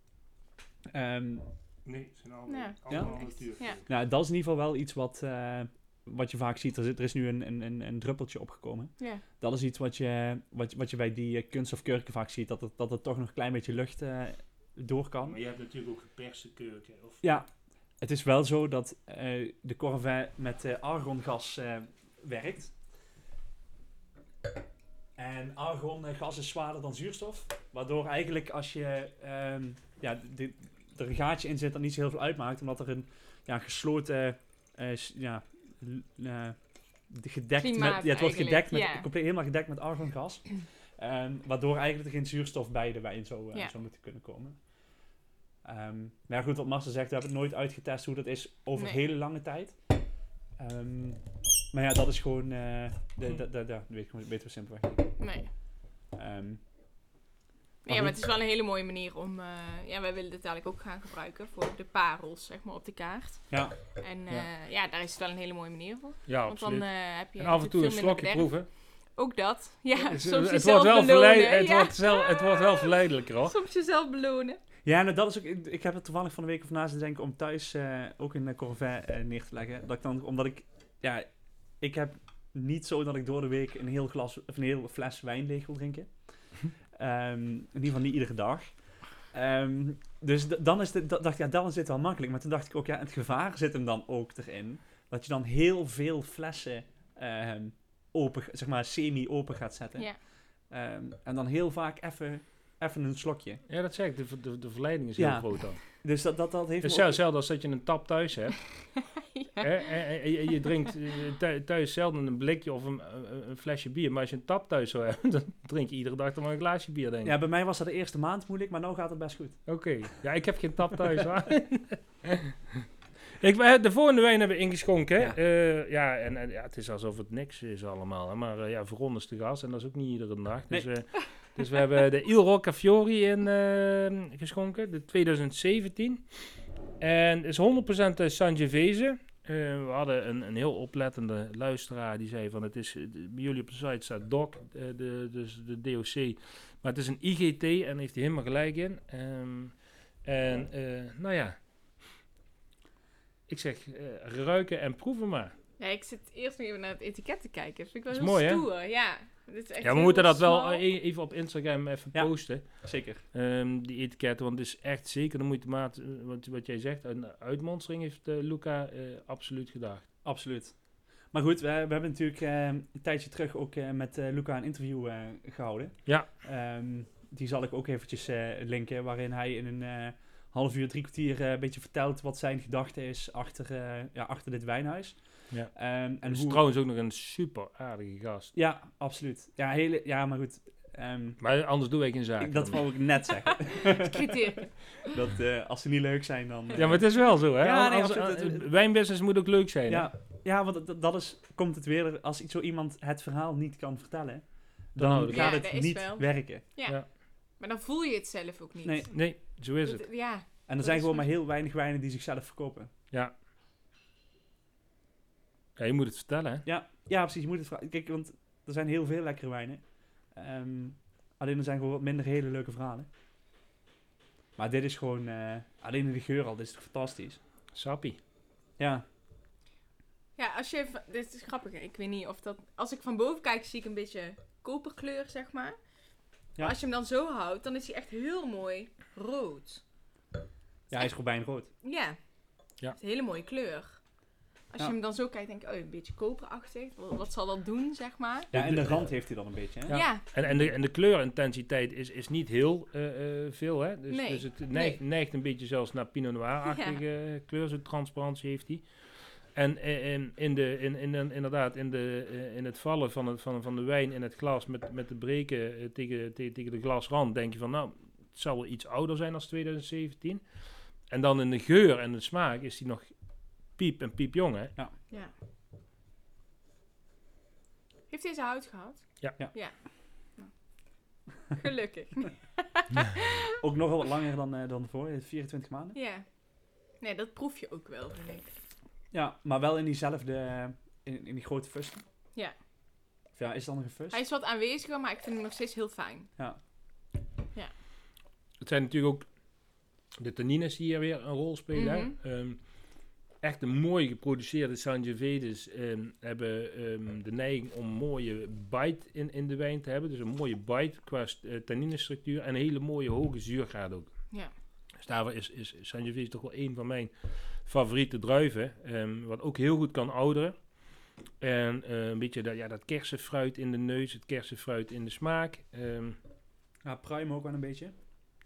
Um, nee, het zijn allemaal ja. allemaal ja? natuur. Ja. Nou, dat is in ieder geval wel iets wat, uh, wat je vaak ziet. Er, zit, er is nu een, een, een druppeltje opgekomen. Ja. Dat is iets wat je, wat, wat je bij die kunststof kurken vaak ziet. Dat het, dat het toch nog een klein beetje lucht uh, door kan. Maar je hebt natuurlijk ook geperste kurken. Of? Ja, het is wel zo dat uh, de Corvette met uh, argongas uh, werkt. En argongas is zwaarder dan zuurstof. Waardoor eigenlijk als je... Um, ja, de, er een gaatje in zit dat niet zo heel veel uitmaakt, omdat er een ja, gesloten, uh, ja, uh, gedekt Klimaat met, ja, het wordt gedekt met, ja. compleet helemaal gedekt met argongas, um, waardoor eigenlijk er geen zuurstof bij de wijn zou, uh, ja. zou moeten kunnen komen. Um, maar goed, wat Marcel zegt, we hebben het nooit uitgetest hoe dat is over nee. hele lange tijd. Um, maar ja, dat is gewoon, uh, de, de, de, de, weet ik beter simpelweg. Nee. Um, Ja, maar het is wel een hele mooie manier om... Uh, ja, wij willen dit dadelijk ook gaan gebruiken voor de parels, zeg maar, op de kaart. Ja. En uh, ja. ja, daar is het wel een hele mooie manier voor. Ja, want absoluut. Dan uh, heb je en af en toe een slokje proeven. Ook dat. Ja, het, soms het wordt wel verleid, het, ja. wordt zelf, het wordt wel verleidelijker, hoor. Soms jezelf belonen. Ja, nou, dat is ook... Ik, ik heb het toevallig van de week of naast te denken om thuis uh, ook een Corvette uh, neer te leggen. Dat ik dan, omdat ik... Ja, ik heb niet zo dat ik door de week een heel glas of een heel fles wijn leeg wil drinken. Um, in ieder geval niet iedere dag. Um, dus d- dan is dit, d- dacht ik, ja, dan is dit wel makkelijk. Maar toen dacht ik ook, ja, het gevaar zit hem dan ook erin. Dat je dan heel veel flessen um, open, zeg maar semi-open gaat zetten. Yeah. Um, en dan heel vaak even een slokje. Ja, dat zeg ik. De, de, de verleiding is heel ja. groot dan. Dus dat, dat, dat heeft... Het is zelfs ook... als dat je een tap thuis hebt. ja. hè, en, je, je drinkt thuis zelden een blikje of een, een flesje bier. Maar als je een tap thuis zou hebben, dan drink je iedere dag dan maar een glaasje bier, denk ik. Ja, bij mij was dat de eerste maand moeilijk, maar nu gaat het best goed. Oké. Okay. Ja, ik heb geen tap thuis, hoor. Ik, de volgende wijn hebben we ingeschonken. Ja, uh, ja en, en ja, het is alsof het niks is allemaal. Hè. Maar uh, ja, voor ons is de gast en dat is ook niet iedere dag. Dus, nee. uh, dus we hebben de Il Rocca Fiore in uh, geschonken, de twintig zeventien. En het is honderd procent Sangiovese. Uh, we hadden een, een heel oplettende luisteraar die zei van het is, bij jullie op de site staat D O C, uh, de, dus de D O C. Maar het is een I G T en heeft hij helemaal gelijk in. Um, en uh, nou ja... Ik zeg, uh, ruiken en proeven maar. Nee, ik zit eerst nog even naar het etiket te kijken. Vind ik wel heel mooi, stoer. Hè? Ja, dit is echt ja, we moeten dat small. wel even op Instagram even ja, posten. Zeker. Um, die etiketten, want het is echt zeker de moeite waard. Wat, wat jij zegt, een uitmonstering heeft uh, Luca uh, absoluut gedaagd. Absoluut. Maar goed, we, we hebben natuurlijk uh, een tijdje terug ook uh, met uh, Luca een interview uh, gehouden. Ja. Um, die zal ik ook eventjes uh, linken, waarin hij in een uh, half uur, drie kwartier uh, een beetje vertelt wat zijn gedachte is achter, uh, ja, achter dit wijnhuis. Ja. Um, en dus hoe... trouwens ook nog een super aardige gast. Ja, absoluut. Ja, hele, ja maar goed. Um, maar anders doe ik een zaak. Dat wou ik net zeggen. dat uh, als ze niet leuk zijn, dan... Uh... Ja, maar het is wel zo, hè? Ja, nee, als, als, als, uh, wijnbusiness moet ook leuk zijn, ja, hè? Ja, want dat, dat is, komt het weer... Als zo iemand het verhaal niet kan vertellen, dan, dan gaat ja, het niet wel. werken. Ja. ja, maar dan voel je het zelf ook niet. Nee, nee zo is dat, het. Ja, en er zijn gewoon maar heel weinig wijnen die zichzelf verkopen. Ja. Ja, je moet het vertellen, hè? Ja, ja precies. Je moet het vertellen. Kijk, want er zijn heel veel lekkere wijnen. Um, alleen er zijn gewoon wat minder hele leuke verhalen. Maar dit is gewoon... Uh, alleen de geur al, dit is toch fantastisch? Sappie. Ja. Ja, als je... Dit is grappig, ik weet niet of dat... Als ik van boven kijk, zie ik een beetje koperkleur, zeg maar. Ja. Maar als je hem dan zo houdt, dan is hij echt heel mooi rood. Ja, hij is robijnrood. Ja. Ja. Is een hele mooie kleur. Als ja. je hem dan zo kijkt, denk ik, oh, een beetje koperachtig. Wat, wat zal dat doen, zeg maar? Ja, en de rand heeft hij dan een beetje, hè? Ja. ja. En, en, de, en de kleurintensiteit is, is niet heel uh, uh, veel, hè? Dus, nee. dus het neigt, nee. neigt een beetje zelfs naar Pinot Noir-achtige ja. kleur. Zo'n transparantie heeft hij. En in, in de, in, in, in, inderdaad, in, de, uh, in het vallen van, het, van, van de wijn in het glas met, met de breken uh, tegen, tegen, tegen de glasrand, denk je van, nou, het zal wel iets ouder zijn dan twintig zeventien. En dan in de geur en de smaak is hij nog... Piep en piepjong, hè? Ja. ja. Heeft hij zijn hout gehad? Ja. ja. ja. Nou. Gelukkig. ook nogal wat langer dan, uh, dan voor, vierentwintig maanden. Ja. Nee, dat proef je ook wel, denk ik. Ja, maar wel in diezelfde, in, in die grote fusten. Ja. Of ja, is het dan een fust? Hij is wat aanweziger, maar ik vind hem nog steeds heel fijn. Ja. ja. Het zijn natuurlijk ook de tannines die hier weer een rol spelen, mm-hmm. hè? Um, Echt een mooi geproduceerde Sangioveses um, hebben um, de neiging om mooie bite in, in de wijn te hebben. Dus een mooie bite qua st- uh, tanninestructuur en een hele mooie hoge zuurgraad ook. Ja. Dus daarvoor is, is Sangiovese toch wel een van mijn favoriete druiven. Um, wat ook heel goed kan ouderen. En uh, een beetje dat, ja, dat kersenfruit in de neus, het kersenfruit in de smaak. Um, ja, pruim ook wel een beetje.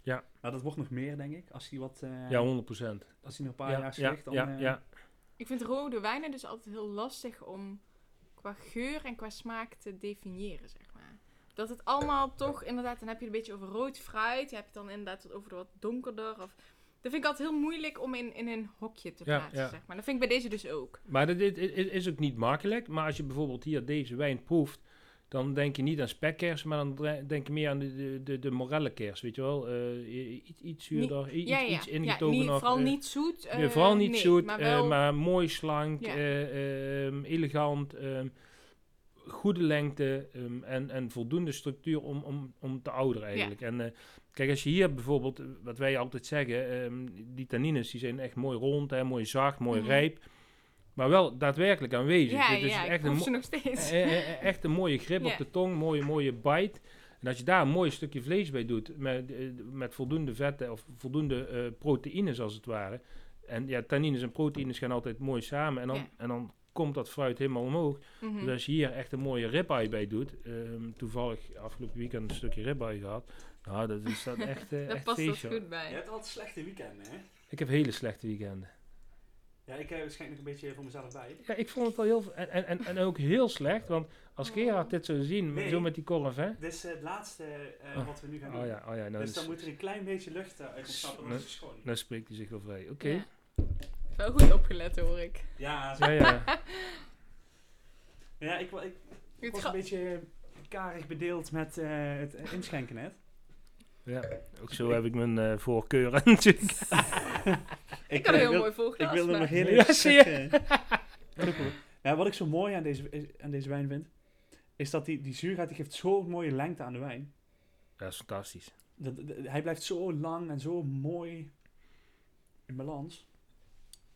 Ja. Nou, dat wordt nog meer, denk ik. Als hij wat... Uh, ja, honderd procent. Als hij nog een paar ja, jaar slecht, ja, dan... Ja, uh, ja. Ik vind rode wijnen dus altijd heel lastig om qua geur en qua smaak te definiëren, zeg maar. Dat het allemaal toch inderdaad... Dan heb je een beetje over rood fruit. Je hebt het dan inderdaad over de wat donkerder. Of, dat vind ik altijd heel moeilijk om in, in een hokje te plaatsen, ja, ja. zeg maar. Dat vind ik bij deze dus ook. Maar dit is ook niet makkelijk. Maar als je bijvoorbeeld hier deze wijn proeft... Dan denk je niet aan spekkers, maar dan denk je meer aan de, de, de, de morellenkers, weet je wel. Uh, iets, iets zuurder, niet, iets, ja, ja. iets ingetogen. Ja, niet, vooral uh, niet zoet. Uh, nee, vooral niet nee, zoet, maar, wel... uh, maar mooi slank, ja. uh, um, elegant, um, goede lengte um, en, en voldoende structuur om, om, om te ouderen eigenlijk. Ja. En uh, kijk, als je hier bijvoorbeeld, wat wij altijd zeggen, um, die tannines die zijn echt mooi rond, hè, mooi zacht, mooi mm-hmm. rijp. Maar wel daadwerkelijk aanwezig. Ja, dus ja, echt ik proef ze nog steeds. Echt een mooie grip ja. op de tong, mooie, mooie bite. En als je daar een mooi stukje vlees bij doet, met, met voldoende vetten of voldoende uh, proteïnes als het ware. En ja, tannines en proteïnes gaan altijd mooi samen en dan, ja. en dan komt dat fruit helemaal omhoog. Mm-hmm. Dus als je hier echt een mooie ribeye bij doet, um, toevallig afgelopen weekend een stukje ribeye gehad. Nou, dat is dat echt uh, dat echt past feestje. Dat goed bij. Je hebt altijd slechte weekenden, hè? Ik heb hele slechte weekenden. Ja, ik heb waarschijnlijk een beetje voor mezelf bij. Ja, ik vond het al heel... En, en, en, en ook heel slecht, want als Gerard dit zou zien, nee, zo met die Corvette... Dit is uh, het laatste uh, oh. wat we nu gaan doen. Oh ja, oh ja, nou dus dan moet er een klein beetje lucht uit ontsnappen, want het is schoon. Nou spreekt hij zich wel vrij. Oké. Okay. Ja. Wel goed opgelet, hoor ik. Ja, zo. Ja, ja. ja, ik, ik, ik was een beetje karig bedeeld met uh, het uh, inschenken net. Ja, ook zo heb ik mijn uh, voorkeuren natuurlijk. Ik kan er heel wil, mooi volgen. Ik wil er nog heel even zeggen. Ja, wat ik zo mooi aan deze, is, aan deze wijn vind, is dat die, die zuurheid die geeft zo'n mooie lengte aan de wijn. Dat is fantastisch. Dat, dat, hij blijft zo lang en zo mooi in balans.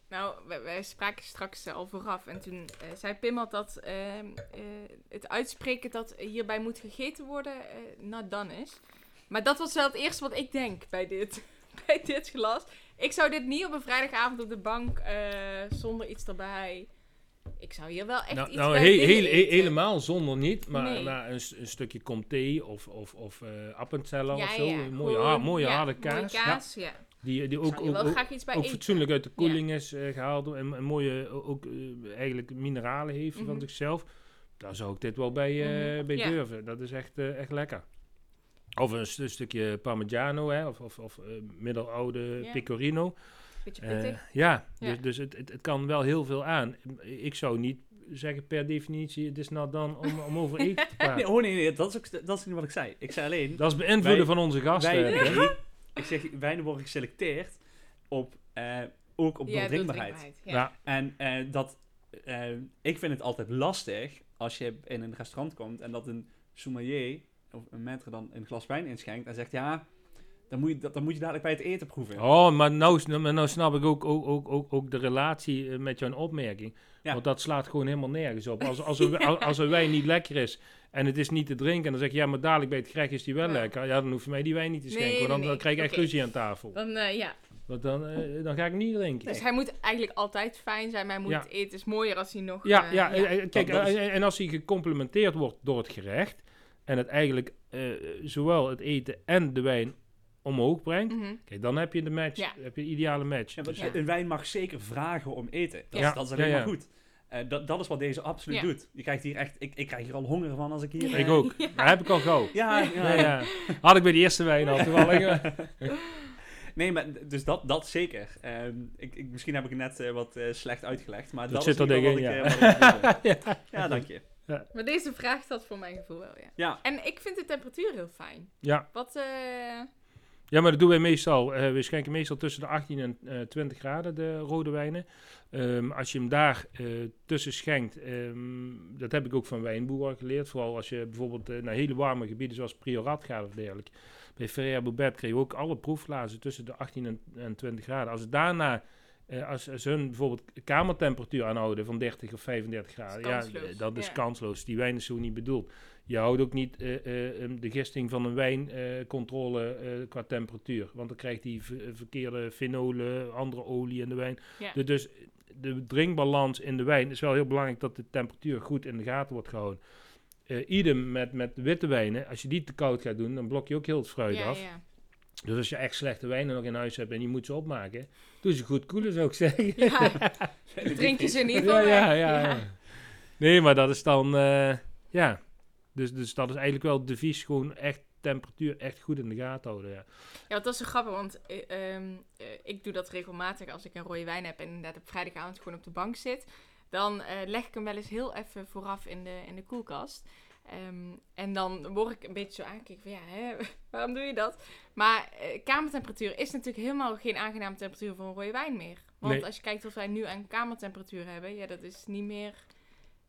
Nou, wij, wij spraken straks uh, al vooraf. En toen uh, zei Pimmel dat uh, uh, het uitspreken dat hierbij moet gegeten worden, uh, not done is. Maar dat was wel het eerste wat ik denk bij dit, bij dit glas. Ik zou dit niet op een vrijdagavond op de bank uh, zonder iets erbij... Ik zou hier wel echt nou, iets nou, bij he- he- he- helemaal zonder niet, maar, nee. maar een, een stukje comté of, of, of uh, appenzeller ja, of zo. Ja, een mooie, ha- mooie ja, harde kaas. Mooie kaas ja. Ja. Die, die ook, ook, ook, ook fatsoenlijk uit de koeling ja. is uh, gehaald. En, en mooie, ook uh, eigenlijk mineralen heeft mm-hmm. van zichzelf. Daar zou ik dit wel bij, uh, mm-hmm. bij ja. durven. Dat is echt, uh, echt lekker. Of een, st- een stukje Parmigiano, hè, of, of, of uh, middeloude ja. Pecorino. Uh, ja, dus, ja. dus het, het, het kan wel heel veel aan. Ik zou niet zeggen per definitie, het is nou dan om, om over eten te praten. nee, oh nee, nee dat, is ook, dat is niet wat ik zei. Ik zei alleen... Dat is beïnvloeden van onze gasten. Wij, ja. ik, ik zeg, wijnen worden geselecteerd op, uh, ook op ja, doordringbaarheid. Ja. Ja. En uh, dat, uh, ik vind het altijd lastig als je in een restaurant komt en dat een sommelier of een maître dan een glas wijn inschenkt en zegt ja... Dan moet, je, dan moet je dadelijk bij het eten proeven. Oh, maar nou, nou snap ik ook, ook, ook, ook, ook de relatie met jouw opmerking. Ja. Want dat slaat gewoon helemaal nergens op. Als, als, een, als een wijn niet lekker is en het is niet te drinken... en dan zeg je, ja, maar dadelijk bij het gerecht is die wel ja. lekker. Ja, dan hoef je mij die wijn niet te schenken. Nee, want dan, nee. dan krijg ik echt okay. ruzie aan tafel. Dan, uh, ja. Want dan, uh, dan ga ik niet drinken. Dus hij moet eigenlijk altijd fijn zijn, maar hij moet ja. het eten. Het is mooier als hij nog... Ja, uh, ja, ja. kijk, is... en als hij gecomplimenteerd wordt door het gerecht... en het eigenlijk uh, zowel het eten en de wijn... omhoog brengt, mm-hmm. kijk, dan heb je de match, ja. heb je de ideale match. Ja, dus ja. Een wijn mag zeker vragen om eten. Dat, ja. is, dat is alleen ja, ja. maar goed. Uh, dat, dat is wat deze absoluut ja. doet. Je krijgt hier echt, ik, ik krijg hier al honger van als ik hier... Ja. Uh, ik ook. Ja. Dat heb ik al gauw. Ja, ja. Ja, ja. Had ik bij de eerste wijn al. Nee, maar dus dat, dat zeker. Uh, ik, ik, misschien heb ik het net uh, wat uh, slecht uitgelegd, maar dat, dat zit er in, ja. Ik, uh, wat ik ja. ja, dank je. Ja. Maar deze vraag staat voor mijn gevoel wel, ja. ja. En ik vind de temperatuur heel fijn. Ja. Wat... Uh, Ja, maar dat doen wij meestal. Uh, we schenken meestal tussen de achttien en uh, twintig graden de rode wijnen. Um, als je hem daar uh, tussen schenkt, um, dat heb ik ook van wijnboeren geleerd. Vooral als je bijvoorbeeld uh, naar hele warme gebieden zoals Priorat gaat of dergelijke. Bij Ferrer Bourbet kreeg je ook alle proefglazen tussen de achttien en, en twintig graden. Als het daarna, uh, als, als hun bijvoorbeeld kamertemperatuur aanhouden van dertig of vijfendertig graden, dat is kansloos. Ja, dat is ja. kansloos. Die wijn is zo niet bedoeld. Je houdt ook niet uh, uh, um, de gisting van een wijncontrole uh, uh, qua temperatuur. Want dan krijgt hij v- verkeerde fenolen, andere olie in de wijn. Ja. De, dus de drinkbalans in de wijn is wel heel belangrijk dat de temperatuur goed in de gaten wordt gehouden. Uh, idem met, met witte wijnen. Als je die te koud gaat doen, dan blok je ook heel het fruit ja, af. Ja. Dus als je echt slechte wijnen nog in huis hebt en die moet ze opmaken, doe ze goed koelen zou ik zeggen. Ja. Drink je ze in ieder geval. Ja, ja, ja, ja. ja. Nee, maar dat is dan... Uh, ja. Dus, dus dat is eigenlijk wel het devies, gewoon echt temperatuur echt goed in de gaten houden. Ja, ja dat is zo grappig, want uh, um, uh, ik doe dat regelmatig als ik een rode wijn heb en inderdaad op vrijdagavond gewoon op de bank zit. Dan uh, leg ik hem wel eens heel even vooraf in de, in de koelkast. Um, en dan word ik een beetje zo aangekeken van ja, hè, waarom doe je dat? Maar uh, kamertemperatuur is natuurlijk helemaal geen aangename temperatuur voor een rode wijn meer. Want nee. als je kijkt wat wij nu aan kamertemperatuur hebben, ja dat is niet meer...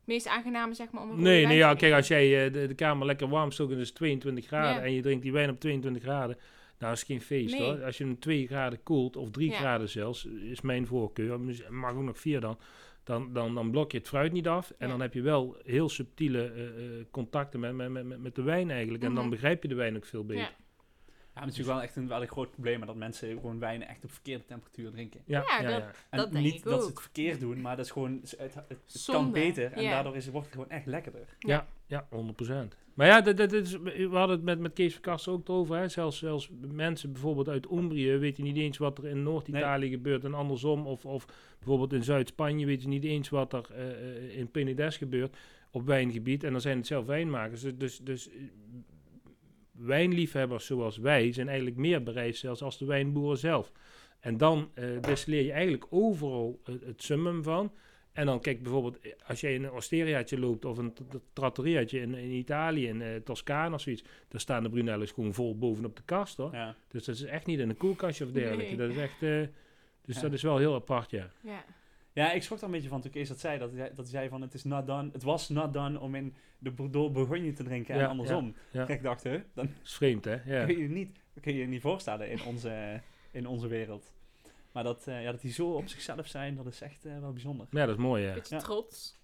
meest aangename, zeg maar, om een nee, nee, ja, kijk, als jij uh, de, de kamer lekker warm stoken, dus tweeëntwintig graden, ja. en je drinkt die wijn op tweeëntwintig graden, nou is het geen feest, nee. hoor. Als je hem twee graden koelt, of drie ja. graden zelfs, is mijn voorkeur, mag ook nog vier dan, dan, dan, dan blok je het fruit niet af, en ja. dan heb je wel heel subtiele uh, contacten met, met, met, met de wijn eigenlijk, mm-hmm. en dan begrijp je de wijn ook veel beter. Ja. Ja, het is natuurlijk wel echt een, wel een groot probleem, maar dat mensen gewoon wijnen echt op verkeerde temperatuur drinken. Ja, ja, ja, ja. Dat, en dat denk niet ik ook. Dat ze het verkeerd doen, maar dat is gewoon, het, het, het kan beter en ja. daardoor is, wordt het gewoon echt lekkerder. Ja, ja, ja honderd procent. Maar ja, dat, dat is, we hadden het met, met Kees Verkassen ook over. Hè? Zelfs, zelfs mensen bijvoorbeeld uit Umbrien weten niet eens wat er in Noord-Italië nee. gebeurt en andersom. Of, of bijvoorbeeld in Zuid-Spanje weet je niet eens wat er uh, in Penedès gebeurt op wijngebied. En dan zijn het zelf wijnmakers. Dus... dus, dus wijnliefhebbers zoals wij zijn eigenlijk meer bereid zelfs als de wijnboeren zelf. En dan uh, destilleer je eigenlijk overal het, het summum van. En dan kijk bijvoorbeeld, als je in een osteriaatje loopt of een t- trattoriaatje in, in Italië, in uh, Toskana of zoiets, daar staan de Brunello's gewoon vol bovenop de kast hoor. Ja. Dus dat is echt niet in een koelkastje of dergelijke. Nee. Dat is echt, uh, dus ja. dat is wel heel apart ja. Ja. Ja, ik schrok er een beetje van toen Kees dat zei. Dat hij, dat hij zei van, het is not done, het was not done om in de Bordeaux Bourgogne te drinken en ja, andersom. Ja, ja. Kijk, dacht hè, dan is vreemd, hè? Ja. Kun je niet, kun je niet voorstellen in onze, in onze wereld. Maar dat, uh, ja, dat die zo op zichzelf zijn, dat is echt uh, wel bijzonder. Ja, dat is mooi, hè. Beetje ja. trots.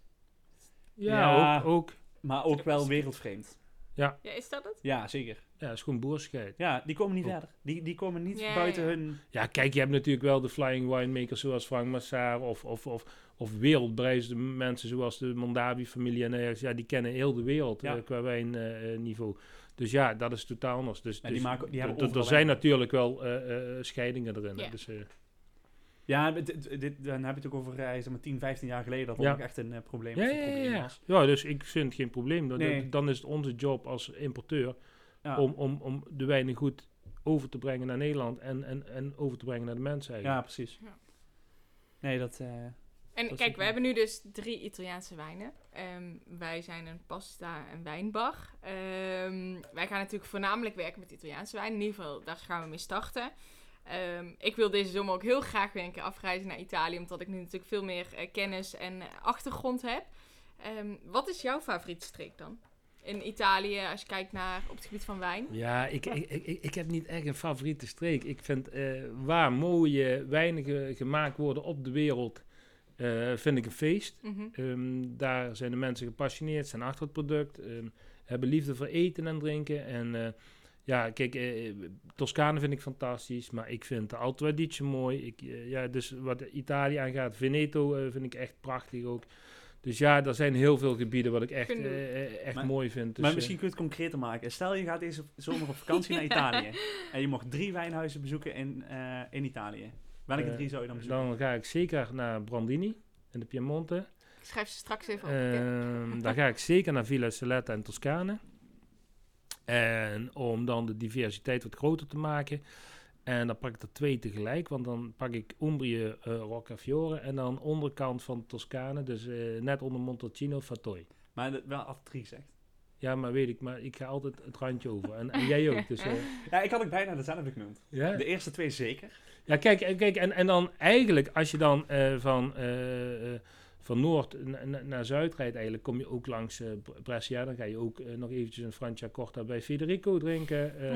Ja, ja ook, ook. Maar ook wel wereldvreemd. Ja. Ja, is dat het? Ja, zeker. Ja, dat is gewoon boerschheid. Ja, die komen niet oh. verder. Die, die komen niet yeah, buiten yeah. hun... Ja, kijk, je hebt natuurlijk wel de flying winemakers zoals Frank Massar of, of, of, of wereldprijzende mensen zoals de Mondavi-familie en ergens. Ja, die kennen heel de wereld ja. uh, qua wijnniveau. Uh, dus ja, dat is totaal anders. Dus, ja, dus die maken, die d- d- d- er zijn natuurlijk wel uh, uh, scheidingen erin. Yeah. Dus, uh, ja, dit, dit, dan heb je het ook over uh, zeg maar tien, vijftien jaar geleden. Dat ja. ook echt een uh, probleem, ja, ja, ja, probleem was. Ja, ja, dus ik vind geen probleem. Dan, nee. dan is het onze job als importeur... Ja. Om, om, om de wijnen goed over te brengen naar Nederland en, en, en over te brengen naar de mensen eigenlijk. Ja, precies. Ja. Nee, dat... Uh, en dat kijk, we hebben nu dus drie Italiaanse wijnen. Um, wij zijn een pasta- en wijnbar. Um, wij gaan natuurlijk voornamelijk werken met Italiaanse wijn. In ieder geval, daar gaan we mee starten. Um, ik wil deze zomer ook heel graag weer een keer afreizen naar Italië. Omdat ik nu natuurlijk veel meer uh, kennis en achtergrond heb. Um, wat is jouw favoriete streek dan? In Italië, als je kijkt naar op het gebied van wijn? Ja, ik, ik, ik, ik heb niet echt een favoriete streek. Ik vind uh, waar mooie wijnen ge, gemaakt worden op de wereld, uh, vind ik een feest. Mm-hmm. Um, daar zijn de mensen gepassioneerd, zijn achter het product, um, hebben liefde voor eten en drinken. En uh, ja, kijk, uh, Toskana vind ik fantastisch, maar ik vind de Alto Adige mooi. Ik, uh, ja, dus wat Italië aangaat, Veneto uh, vind ik echt prachtig ook. Dus ja, er zijn heel veel gebieden wat ik echt, eh, echt maar, mooi vind. Dus maar misschien kun je het concreter maken. Stel, je gaat deze zomer op vakantie ja. naar Italië. En je mag drie wijnhuizen bezoeken in, uh, in Italië. Welke uh, drie zou je dan bezoeken? Dan ga ik zeker naar Brandini in de Piemonte. Ik schrijf ze straks even op. Uh, dan ga ik zeker naar Villa Saletta in Toscane. En om dan de diversiteit wat groter te maken... En dan pak ik er twee tegelijk, want dan pak ik Umbrien, uh, Rocca Fiore en dan onderkant van Toscane, dus uh, net onder Montalcino, Fatoi. Maar dat, wel af drie zegt. Ja, maar weet ik, maar ik ga altijd het randje over. En, en jij ook. Dus, uh, ja, ik had ook bijna dezelfde genoemd. Ja? De eerste twee zeker. Ja, kijk, kijk en, en dan eigenlijk als je dan uh, van, uh, uh, van noord na, na, naar zuid rijdt, eigenlijk kom je ook langs uh, Brescia. Dan ga je ook uh, nog eventjes een Franciacorta bij Federico drinken. Uh,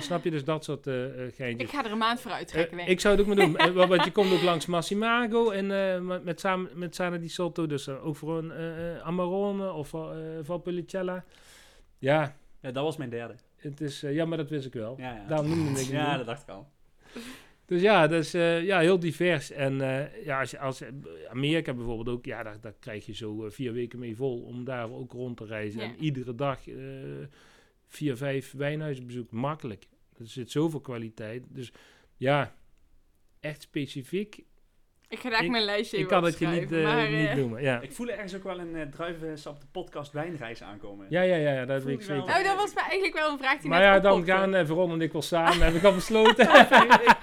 Snap je dus dat soort uh, geintjes? Ik ga er een maand voor uittrekken. Uh, ik zou het ook maar doen. uh, want je komt ook langs Massimago en uh, met, samen, met Sana di Sotto. Dus uh, ook voor een uh, Amarone of uh, Valpolicella. Ja. ja, dat was mijn derde. Het is, uh, ja, maar dat wist ik wel. Ja, ja. Daarom noemde ik het. Ja, dat dacht ik al. Dus ja, dat is uh, ja, heel divers. En uh, ja, als, als Amerika bijvoorbeeld ook, ja, daar, daar krijg je zo uh, vier weken mee vol om daar ook rond te reizen. Ja. En iedere dag... Uh, vier, vijf wijnhuizen bezoek, makkelijk. Er zit zoveel kwaliteit. Dus ja, echt specifiek. Ik ga daar mijn lijstje even ik kan het je niet, uh, maar, uh, niet noemen. Ja. Ik voel ergens ook wel een uh, druivensap de podcast wijnreis aankomen. Ja, ja, ja, ja dat weet ik zeker. Nou, dat was maar eigenlijk wel een vraag die maar net ja, dan gaan uh, Veron en ik wel samen. Heb ik al besloten. ik,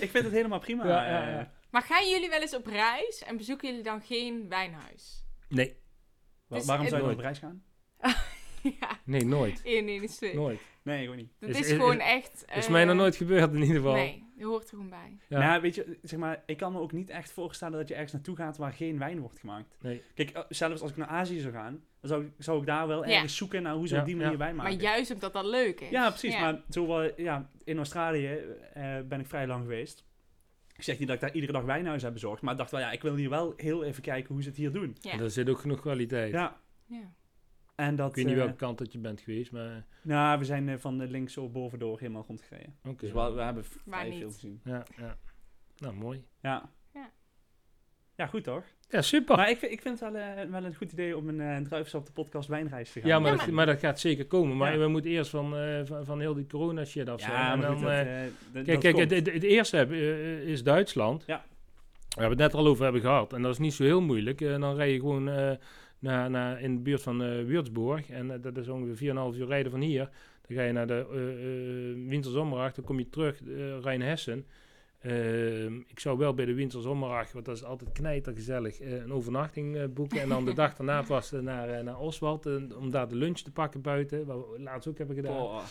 ik vind het helemaal prima. Ja, ja, ja. Maar gaan jullie wel eens op reis en bezoeken jullie dan geen wijnhuis? Nee. Dus waarom zou je op reis gaan? Ja. Nee, nooit. In, in nooit. Nee, gewoon niet. Dat is, is gewoon is, echt... Uh, is mij nog nooit gebeurd in ieder geval. Nee, je hoort er gewoon bij. Ja. Nou, weet je, zeg maar, ik kan me ook niet echt voorstellen dat je ergens naartoe gaat waar geen wijn wordt gemaakt. Nee. Kijk, zelfs als ik naar Azië zou gaan, dan zou, zou ik daar wel ja. ergens zoeken naar hoe ze ja. op die manier ja. wijn maken. Maar juist omdat dat leuk is. Ja, precies. Ja. Maar zowel, ja, in Australië uh, ben ik vrij lang geweest. Ik zeg niet dat ik daar iedere dag wijnhuis heb bezocht, maar ik dacht wel, ja, ik wil hier wel heel even kijken hoe ze het hier doen. Ja. En er zit ook genoeg kwaliteit. Ja. Ja. En dat, ik weet niet uh, welke kant dat je bent geweest, maar... Nou, we zijn uh, van links zo bovendoor helemaal rondgereden. Okay. Dus we, we hebben v- vrij niet. veel gezien. Ja, ja. Nou, mooi. Ja. ja. Ja, goed toch? Ja, super. Maar ik, ik vind het wel, uh, wel een goed idee om een uh, druivensap op de podcast wijnreis te gaan. Ja, maar, ja, maar... Dat, maar dat gaat zeker komen. Maar ja. we moeten eerst van, uh, van, van heel die corona shit af zijn. Ja, en dan, goed, dat, uh, d- Kijk, kijk het, het, het eerste heb, uh, is Duitsland. Ja. We hebben het net al over hebben gehad. En dat is niet zo heel moeilijk. Uh, dan rij je gewoon... Uh, Na, na, in de buurt van uh, Würzburg. En uh, dat is ongeveer vier komma vijf uur rijden van hier. Dan ga je naar de uh, uh, Wintersommeracht. Dan kom je terug, uh, Rheinhessen. Uh, ik zou wel bij de Wintersommeracht, want dat is altijd knijtergezellig, uh, een overnachting uh, boeken. En dan de dag daarna pas uh, naar, uh, naar Oswald. Uh, om daar de lunch te pakken buiten. Wat we laatst ook hebben gedaan. Oh.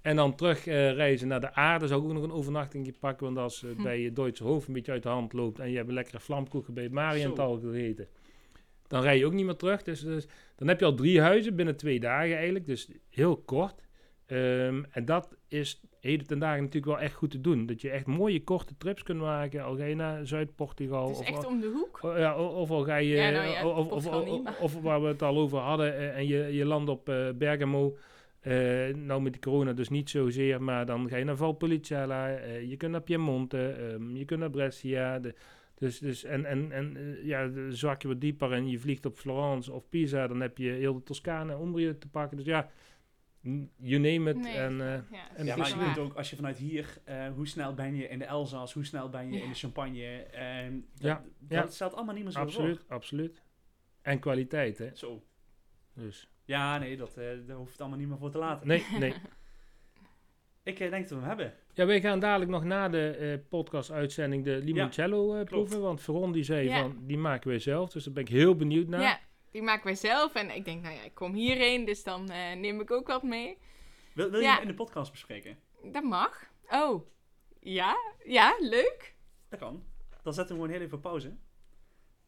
En dan terug uh, reizen naar de aarde. Zou ik ook nog een overnachting pakken. Want als uh, hm. bij je Duitse hoofd een beetje uit de hand loopt. En je hebt een lekkere vlamkoeken bij Marienthal gegeten. Dan rij je ook niet meer terug. Dus, dus dan heb je al drie huizen binnen twee dagen eigenlijk. Dus heel kort. Um, en dat is heden ten dagen natuurlijk wel echt goed te doen. Dat je echt mooie korte trips kunt maken. Al ga je naar Zuid-Portugal. Het is of echt al, om de hoek. O, ja, of al ga je... Ja, nou ja, of, of, of, niet, of waar we het al over hadden. Uh, en je, je landt op uh, Bergamo. Uh, nou, met de corona dus niet zozeer. Maar dan ga je naar Valpolicella. Uh, je kunt naar Piemont. Um, je kunt naar Brescia. De, dus, dus, en en, en uh, ja, dan zak je wat dieper. En je vliegt op Florence of Pisa. Dan heb je heel de Toskana en Umbrien te pakken. Dus ja... You name it. Nee. En, uh, ja, en ja, maar je kunt ook, als je vanuit hier, uh, hoe snel ben je in de Elzas, hoe snel ben je ja. in de Champagne. Um, dat, ja. Ja. dat staat allemaal niet meer zo absoluut, voor. Absoluut. En kwaliteit, hè. Zo. Dus. Ja, nee, dat, uh, daar hoeft het allemaal niet meer voor te laten. Nee, nee. Ik uh, denk dat we hem hebben. Ja, wij gaan dadelijk nog na de uh, podcast-uitzending de Limoncello ja, uh, proeven. Want Veron die zei ja. van, die maken wij zelf. Dus daar ben ik heel benieuwd naar. Ja. Die maken wij zelf. En ik denk, nou ja, ik kom hierheen. Dus dan uh, neem ik ook wat mee. Wil, wil ja. je hem in de podcast bespreken? Dat mag. Oh. Ja? Ja, leuk. Dat kan. Dan zetten we gewoon heel even pauze.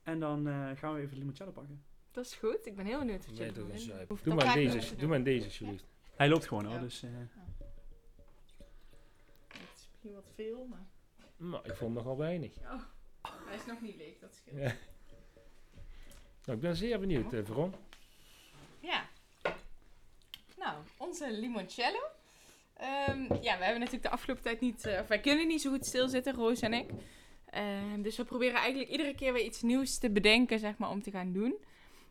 En dan uh, gaan we even de limoncello pakken. Dat is goed. Ik ben heel benieuwd wat je doet. Doe maar deze. Doe maar deze, alsjeblieft. Hij loopt gewoon al, dus... Uh... Het is misschien wat veel, maar... Nou, ik vond nogal weinig. Oh. Hij is nog niet leeg, dat scheelt. Ja. Nou, ik ben zeer benieuwd, eh, Veron. Ja. Nou, onze limoncello. Um, ja, we hebben natuurlijk de afgelopen tijd niet... Uh, of wij kunnen niet zo goed stilzitten, Roos en ik. Uh, dus we proberen eigenlijk iedere keer weer iets nieuws te bedenken, zeg maar, om te gaan doen.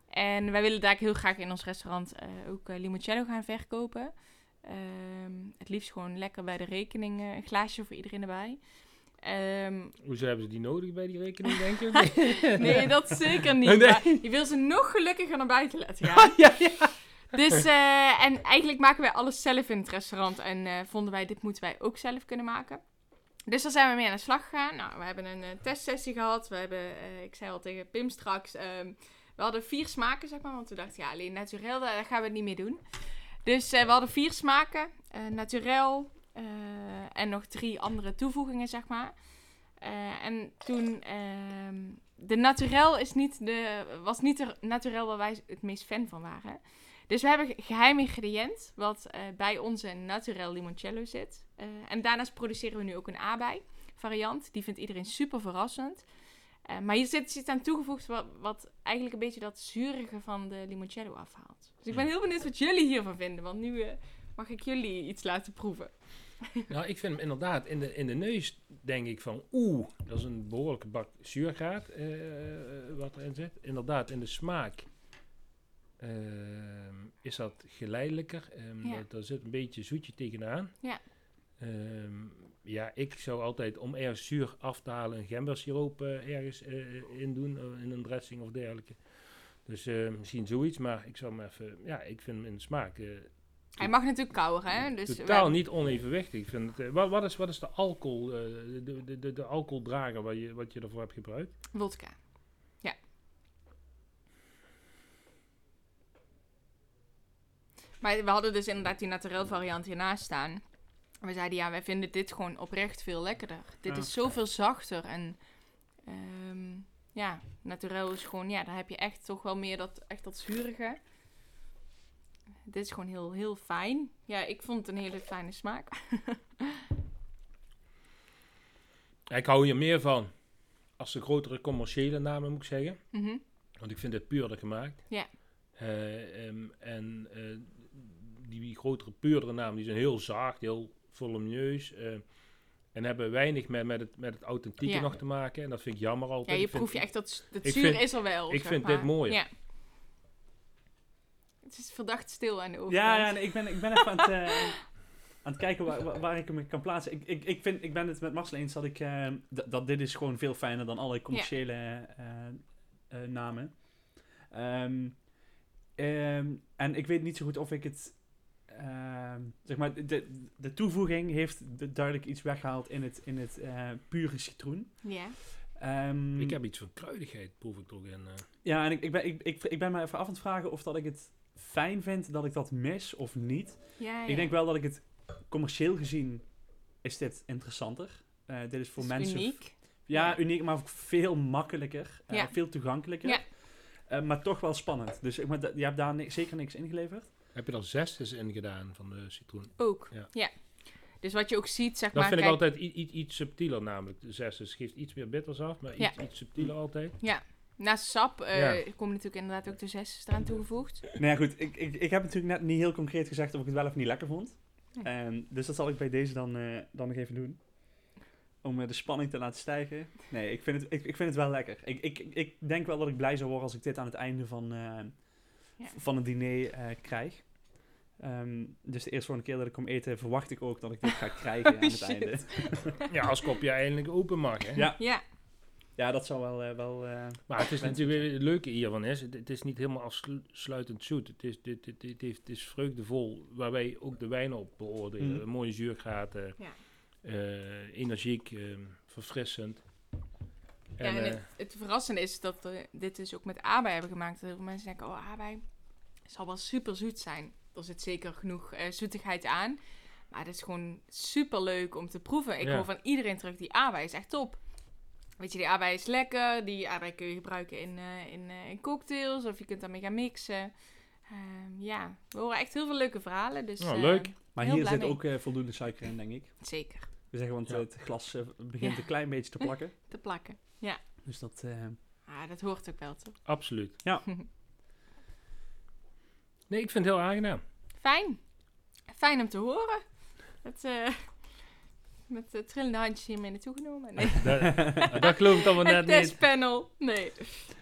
En wij willen daar heel graag in ons restaurant uh, ook uh, limoncello gaan verkopen. Um, het liefst gewoon lekker bij de rekening uh, een glaasje voor iedereen erbij. Um, Hoezo hebben ze die nodig bij die rekening, denk je? Nee, dat zeker niet. Nee. Je wil ze nog gelukkiger naar buiten laten gaan. Ah, ja, ja. Dus, uh, en eigenlijk maken wij alles zelf in het restaurant. En uh, vonden wij, dit moeten wij ook zelf kunnen maken. Dus daar zijn we mee aan de slag gegaan. Nou, we hebben een uh, testsessie gehad. We hebben, uh, ik zei al tegen Pim straks, um, we hadden vier smaken, zeg maar. Want we dachten, ja, alleen naturel, daar gaan we het niet meer doen. Dus uh, we hadden vier smaken. Uh, naturel... Uh, en nog drie andere toevoegingen, zeg maar. Uh, en toen... Uh, de naturel is niet de, was niet de naturel waar wij het meest fan van waren. Dus we hebben een geheim ingrediënt... wat uh, bij onze naturel limoncello zit. Uh, en daarnaast produceren we nu ook een aardbei-variant. Die vindt iedereen super verrassend. Uh, maar hier zit iets aan toegevoegd... Wat, wat eigenlijk een beetje dat zurige van de limoncello afhaalt. Dus ik ben heel benieuwd wat jullie hiervan vinden. Want nu... Uh, Mag ik jullie iets laten proeven? Nou, ik vind hem inderdaad in de, in de neus denk ik van... Oeh, dat is een behoorlijke bak zuurgraad eh, wat erin zit. Inderdaad, in de smaak eh, is dat geleidelijker. Um, ja. Daar zit een beetje zoetje tegenaan. Ja. Um, ja, ik zou altijd om ergens zuur af te halen... een gembersiroop eh, ergens eh, in doen, uh, in een dressing of dergelijke. Dus uh, misschien zoiets, maar ik zou hem even... Ja, ik vind hem in de smaak... Uh, Hij mag natuurlijk kouder, hè? Dus totaal wij... niet onevenwichtig. Ik vind het, wat, wat, is, wat is de alcohol, uh, de, de, de, de alcoholdrager wat je, wat je ervoor hebt gebruikt? Wodka. Ja. Maar we hadden dus inderdaad die naturel variant hiernaast staan. We zeiden, ja, wij vinden dit gewoon oprecht veel lekkerder. Dit ah. is zoveel zachter en... Um, ja, naturel is gewoon... Ja, daar heb je echt toch wel meer dat, echt dat zuurige... Dit is gewoon heel, heel fijn. Ja, ik vond het een hele fijne smaak. Ik hou hier meer van. Als de grotere commerciële namen, moet ik zeggen. Mm-hmm. Want ik vind het puurder gemaakt. Ja. Uh, um, en uh, die grotere, puurdere namen, die zijn heel zacht, heel volumineus. Uh, en hebben weinig met, met, het, met het authentieke ja. nog te maken. En dat vind ik jammer altijd. Ja, je proeft je echt dat het zuur vind, is er wel. Ik vind maar. dit mooier. Ja. Het is verdacht stil aan de overkant. Ja, ja nee, ik ben, ik ben even aan het, uh, aan het kijken waar, waar, waar ik hem kan plaatsen. Ik, ik, ik, vind, ik ben het met Marcel eens dat, ik, uh, d- dat dit is gewoon veel fijner dan alle commerciële ja. uh, uh, namen. Um, um, en ik weet niet zo goed of ik het... Uh, zeg maar, de, de toevoeging heeft duidelijk iets weggehaald in het, in het uh, pure citroen. Ja. Um, ik heb iets van kruidigheid, proef ik toch in. Uh... Ja, en ik, ik, ben, ik, ik, ik ben me even af aan het vragen of dat ik het... fijn vindt dat ik dat mis of niet. Ja, ja. Ik denk wel dat ik het commercieel gezien is dit interessanter. Uh, dit is voor is mensen uniek. V- ja, ja, uniek, maar ook veel makkelijker, uh, ja. veel toegankelijker, ja. uh, maar toch wel spannend. Dus ik, maar d- je hebt daar ni- zeker niks ingeleverd. Heb je er zes is in gedaan van de citroen? Ook, ja. ja. Dus wat je ook ziet, zeg dat maar... Dat vind kijk... ik altijd iets, iets subtieler namelijk. De zes dus geeft iets meer bitters af, maar ja. iets, iets subtieler altijd. Ja. Naast sap uh, ja. komen natuurlijk inderdaad ook de zes eraan toegevoegd. Nou ja, goed. Ik, ik, ik heb natuurlijk net niet heel concreet gezegd of ik het wel of niet lekker vond. Ja. Um, dus dat zal ik bij deze dan, uh, dan nog even doen. Om uh, de spanning te laten stijgen. Nee, ik vind het, ik, ik vind het wel lekker. Ik, ik, ik denk wel dat ik blij zou worden als ik dit aan het einde van, uh, ja. van het diner uh, krijg. Um, dus de eerste volgende keer dat ik kom eten, verwacht ik ook dat ik dit ga krijgen oh, aan het einde. Ja, als kopje eindelijk open mag, hè? Ja. ja. Ja, dat zou wel... Uh, wel uh, maar het is natuurlijk het leuke hiervan is, het, het is niet helemaal afsluitend zoet. Het is, dit, dit, dit heeft, het is vreugdevol, waar wij ook de wijn op beoordelen. Mm. Een mooie zuurgraten, ja. uh, energiek, uh, verfrissend. En, ja, en het, het verrassende is dat we dit dus ook met aardbei hebben gemaakt. Dat mensen denken, oh, aardbei zal wel super zoet zijn. Er zit zeker genoeg uh, zoetigheid aan. Maar het is gewoon super leuk om te proeven. Ik ja. hoor van iedereen terug, die aardbei is echt top. Weet je, die aardbei is lekker. Die aardbei kun je gebruiken in, uh, in, uh, in cocktails. Of je kunt daarmee gaan mixen. Uh, ja, we horen echt heel veel leuke verhalen. Dus, oh, leuk. Uh, maar hier zit mee. ook uh, voldoende suiker in, denk ik. Zeker. We zeggen, want ja. het glas uh, begint ja. een klein beetje te plakken. te plakken, ja. Dus dat... Uh... Ah, dat hoort ook wel, toch? Absoluut. Ja. Nee, ik vind het heel aangenaam. Fijn. Fijn om te horen. Dat... Uh... Met de trillende handjes hiermee naartoe genomen. Nee. dat, dat geloof ik allemaal net niet. Het testpanel. Nee.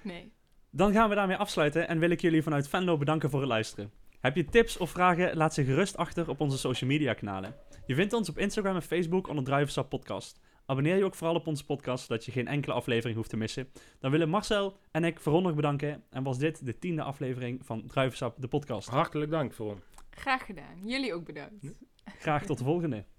nee. Dan gaan we daarmee afsluiten. En wil ik jullie vanuit Venlo bedanken voor het luisteren. Heb je tips of vragen? Laat ze gerust achter op onze social media kanalen. Je vindt ons op Instagram en Facebook onder Druivensap Podcast. Abonneer je ook vooral op onze podcast, zodat je geen enkele aflevering hoeft te missen. Dan willen Marcel en ik voorrondig bedanken. En was dit de tiende aflevering van Druivensap, de podcast. Hartelijk dank voor hem. Graag gedaan. Jullie ook bedankt. Graag tot de volgende.